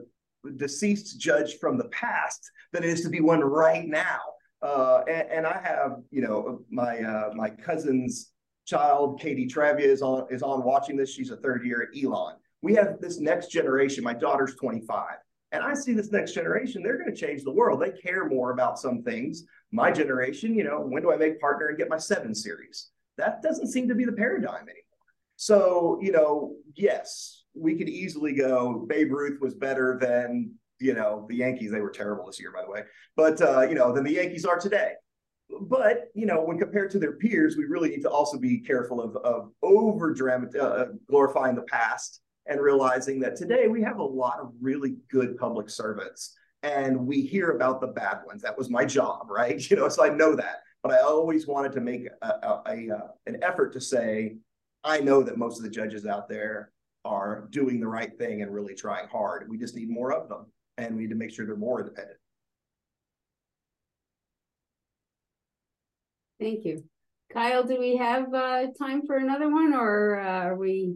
deceased judge from the past than it is to be one right now. Uh, and, and I have, you know, my uh, my cousin's child, Katie Trevia, is on, is on watching this. She's a third year at Elon. We have this next generation. My daughter's twenty-five, and I see this next generation. They're going to change the world. They care more about some things. My generation, you know, when do I make partner and get my seven series? That doesn't seem to be the paradigm anymore. So, you know, yes, we could easily go, Babe Ruth was better than, you know, the Yankees. They were terrible this year, by the way, but, uh, you know, than the Yankees are today. But, you know, when compared to their peers, we really need to also be careful of, of over uh, glorifying the past, and realizing that today we have a lot of really good public servants, and we hear about the bad ones. That was my job, right? You know, so I know that, but I always wanted to make a, a, a uh, an effort to say, I know that most of the judges out there are doing the right thing and really trying hard. We just need more of them, and we need to make sure they're more independent. Thank you. Kyle, do we have uh, time for another one, or uh, are we...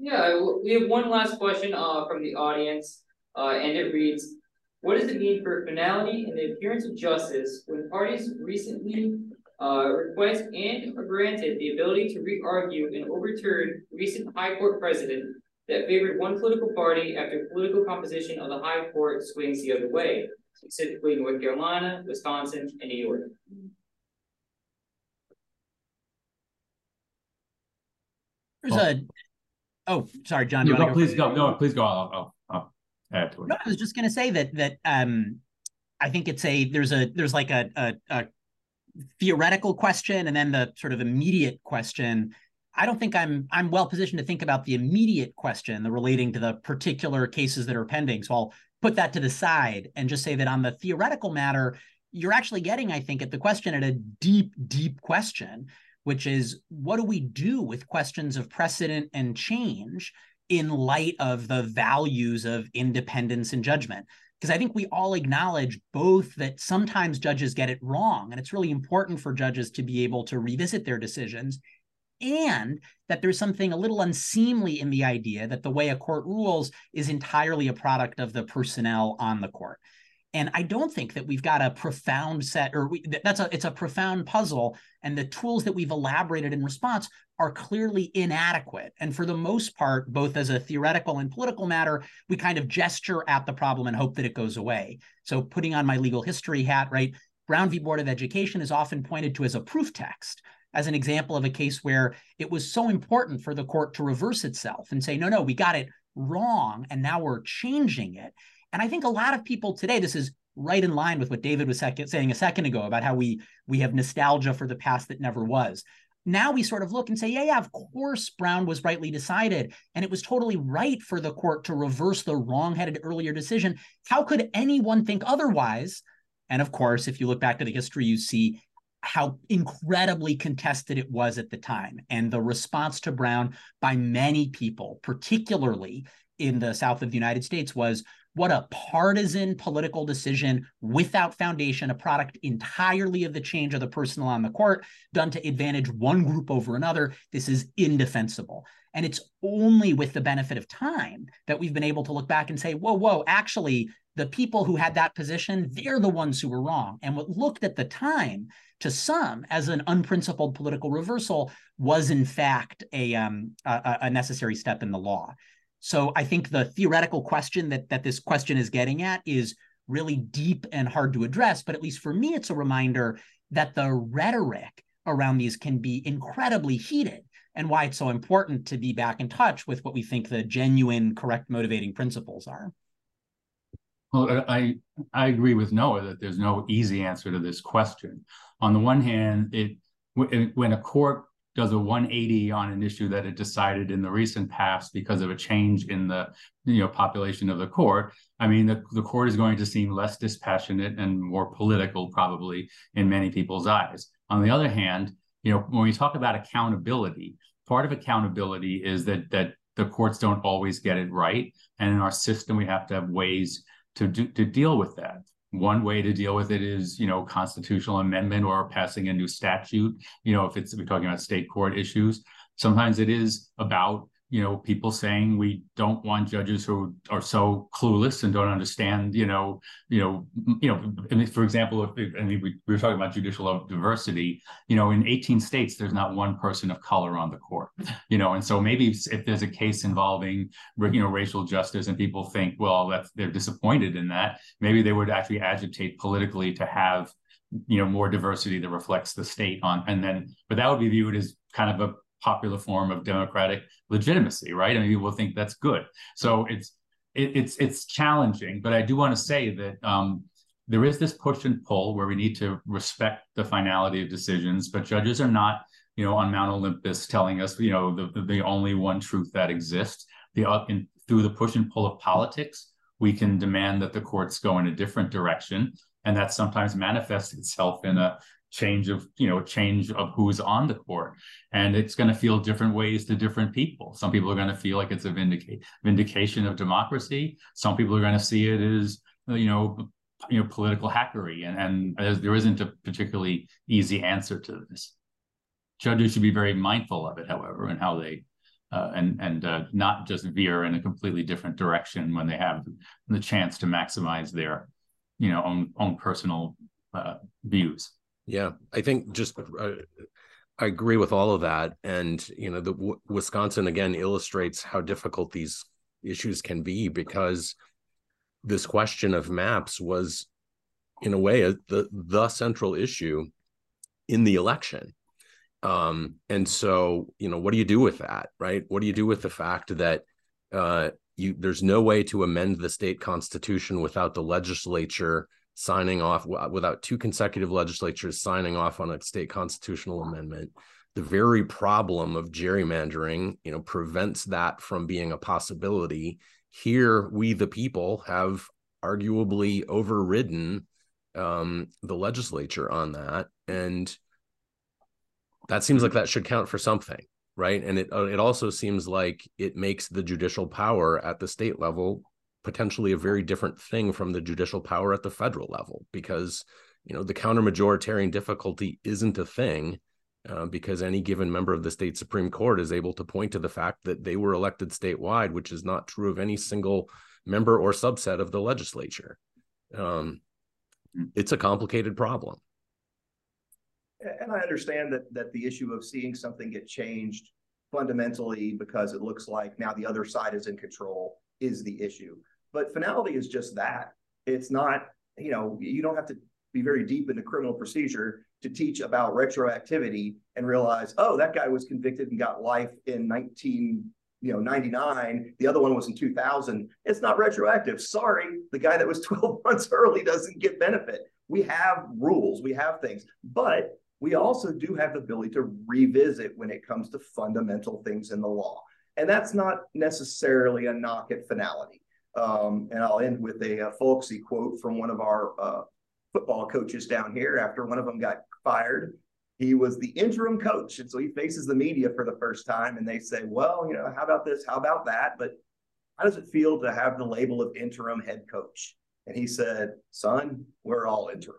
Yeah, we have one last question uh, from the audience, uh, and it reads, what does it mean for finality and the appearance of justice when parties recently uh, request and are granted the ability to re-argue and overturn recent high court precedent that favored one political party after political composition of the high court swings the other way, specifically North Carolina, Wisconsin, and New York? There's a... Oh, sorry, John. No, go please go. No, please go. I'll, I'll, I'll add to it. No, I was just going to say that that um, I think it's a there's a there's like a, a, a theoretical question, and then the sort of immediate question. I don't think I'm I'm well positioned to think about the immediate question, the relating to the particular cases that are pending. So I'll put that to the side and just say that on the theoretical matter, you're actually getting, I think, at the question at a deep, deep question, which is, what do we do with questions of precedent and change in light of the values of independence and judgment? Because I think we all acknowledge both that sometimes judges get it wrong, and it's really important for judges to be able to revisit their decisions, and that there's something a little unseemly in the idea that the way a court rules is entirely a product of the personnel on the court. And I don't think that we've got a profound set, or we, that's a it's a profound puzzle, and the tools that we've elaborated in response are clearly inadequate. And for the most part, both as a theoretical and political matter, we kind of gesture at the problem and hope that it goes away. So putting on my legal history hat, right, Brown v. Board of Education is often pointed to as a proof text, as an example of a case where it was so important for the court to reverse itself and say, no, no, we got it wrong, and now we're changing it. And I think a lot of people today, this is right in line with what David was second, saying a second ago about how we we have nostalgia for the past that never was. Now we sort of look and say, yeah, yeah, of course Brown was rightly decided, and it was totally right for the court to reverse the wrong-headed earlier decision. How could anyone think otherwise? And of course, if you look back to the history, you see how incredibly contested it was at the time. And the response to Brown by many people, particularly in the South of the United States, was what a partisan political decision without foundation, a product entirely of the change of the personnel on the court, done to advantage one group over another. This is indefensible. And it's only with the benefit of time that we've been able to look back and say, whoa, whoa, actually, the people who had that position, they're the ones who were wrong. And what looked at the time to some as an unprincipled political reversal was in fact a, um, a, a necessary step in the law. So I think the theoretical question that, that this question is getting at is really deep and hard to address, but at least for me, it's a reminder that the rhetoric around these can be incredibly heated, and why it's so important to be back in touch with what we think the genuine, correct, motivating principles are. Well, I, I agree with Noah that there's no easy answer to this question. On the one hand, it when a court does a one eighty on an issue that it decided in the recent past because of a change in the you know population of the court, I mean, the, the court is going to seem less dispassionate and more political probably in many people's eyes. On the other hand, you know, when we talk about accountability, part of accountability is that that the courts don't always get it right. And in our system, we have to have ways to do, to deal with that. One way to deal with it is, you know, constitutional amendment or passing a new statute. You know, if it's we're talking about state court issues, sometimes it is about, you know, people saying we don't want judges who are so clueless and don't understand, you know, you know, you know. I mean, for example, if I mean, we, we were talking about judicial diversity. You know, in eighteen states, there's not one person of color on the court. You know, and so maybe if there's a case involving, you know, racial justice, and people think, well, that's they're disappointed in that. Maybe they would actually agitate politically to have, you know, more diversity that reflects the state on, and then, but that would be viewed as kind of a popular form of democratic legitimacy, right? I mean, people think that's good. So it's it, it's it's challenging, but I do want to say that um, there is this push and pull where we need to respect the finality of decisions, but judges are not, you know, on Mount Olympus telling us, you know, the the only one truth that exists. The up in, through the push and pull of politics, we can demand that the courts go in a different direction, and that sometimes manifests itself in a change of, you know, change of who's on the court. And it's going to feel different ways to different people. Some people are going to feel like it's a vindic- vindication of democracy. Some people are going to see it as, you know, you know, political hackery. And, and as there isn't a particularly easy answer to this. Judges should be very mindful of it, however, and how they, uh, and, and uh, not just veer in a completely different direction when they have the chance to maximize their, you know, own, own personal uh, views. Yeah, I think just uh, I agree with all of that. And, you know, the w- Wisconsin, again, illustrates how difficult these issues can be, because this question of maps was, in a way, a, the, the central issue in the election. Um, and so, you know, what do you do with that, right? What do you do with the fact that uh, you there's no way to amend the state constitution without the legislature signing off, without two consecutive legislatures signing off on a state constitutional amendment? The very problem of gerrymandering, you know, prevents that from being a possibility. Here, we, the people, have arguably overridden um, the legislature on that. And that seems like that should count for something, right? And it it also seems like it makes the judicial power at the state level potentially a very different thing from the judicial power at the federal level, because, you know, the counter-majoritarian difficulty isn't a thing uh, because any given member of the state Supreme Court is able to point to the fact that they were elected statewide, which is not true of any single member or subset of the legislature. Um, it's a complicated problem. And I understand that that the issue of seeing something get changed fundamentally because it looks like now the other side is in control is the issue. But finality is just that. It's not, you know, you don't have to be very deep into criminal procedure to teach about retroactivity and realize, oh, that guy was convicted and got life in nineteen, you know, ninety-nine. The other one was in two thousand. It's not retroactive. Sorry, the guy that was twelve months early doesn't get benefit. We have rules, we have things, but we also do have the ability to revisit when it comes to fundamental things in the law. And that's not necessarily a knock at finality. Um, and I'll end with a, a folksy quote from one of our uh, football coaches down here after one of them got fired. He was the interim coach, and so he faces the media for the first time, and they say, well, you know, how about this? How about that? But how does it feel to have the label of interim head coach? And he said, son, we're all interim.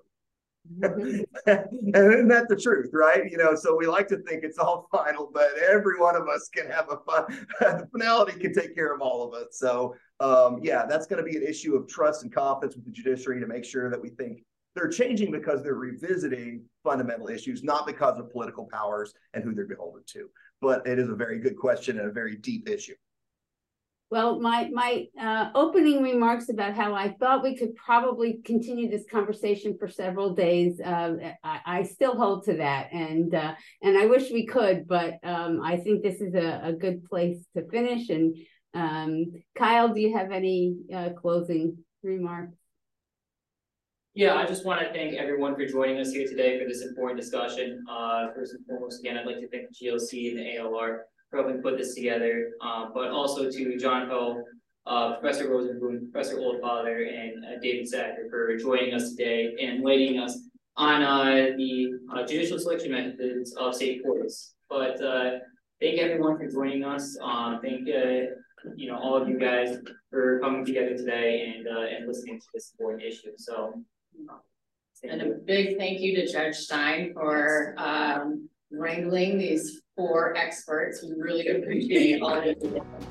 Mm-hmm. And isn't that the truth, right? You know, so we like to think it's all final, but every one of us can have a fun, the finality can take care of all of us. So, um, yeah, that's going to be an issue of trust and confidence with the judiciary to make sure that we think they're changing because they're revisiting fundamental issues, not because of political powers and who they're beholden to. But it is a very good question and a very deep issue. Well, my my uh, opening remarks about how I thought we could probably continue this conversation for several days, uh, I, I still hold to that, and uh, and I wish we could, but um, I think this is a, a good place to finish. And um, Kyle, do you have any uh, closing remarks? Yeah, I just want to thank everyone for joining us here today for this important discussion. Uh, first and foremost, again, I'd like to thank G L C and the A L R for helping put this together, uh, but also to John Kowal, uh, Professor Rosenblum, Professor Oldfather, and uh, David Sachar for joining us today and enlightening us on uh, the uh, judicial selection methods of state courts. But uh, thank everyone for joining us. Uh, thank uh, you know all of you guys for coming together today and uh, and listening to this important issue. So, and a big thank you to Judge Stein for um, wrangling these four experts. We really appreciate all of you.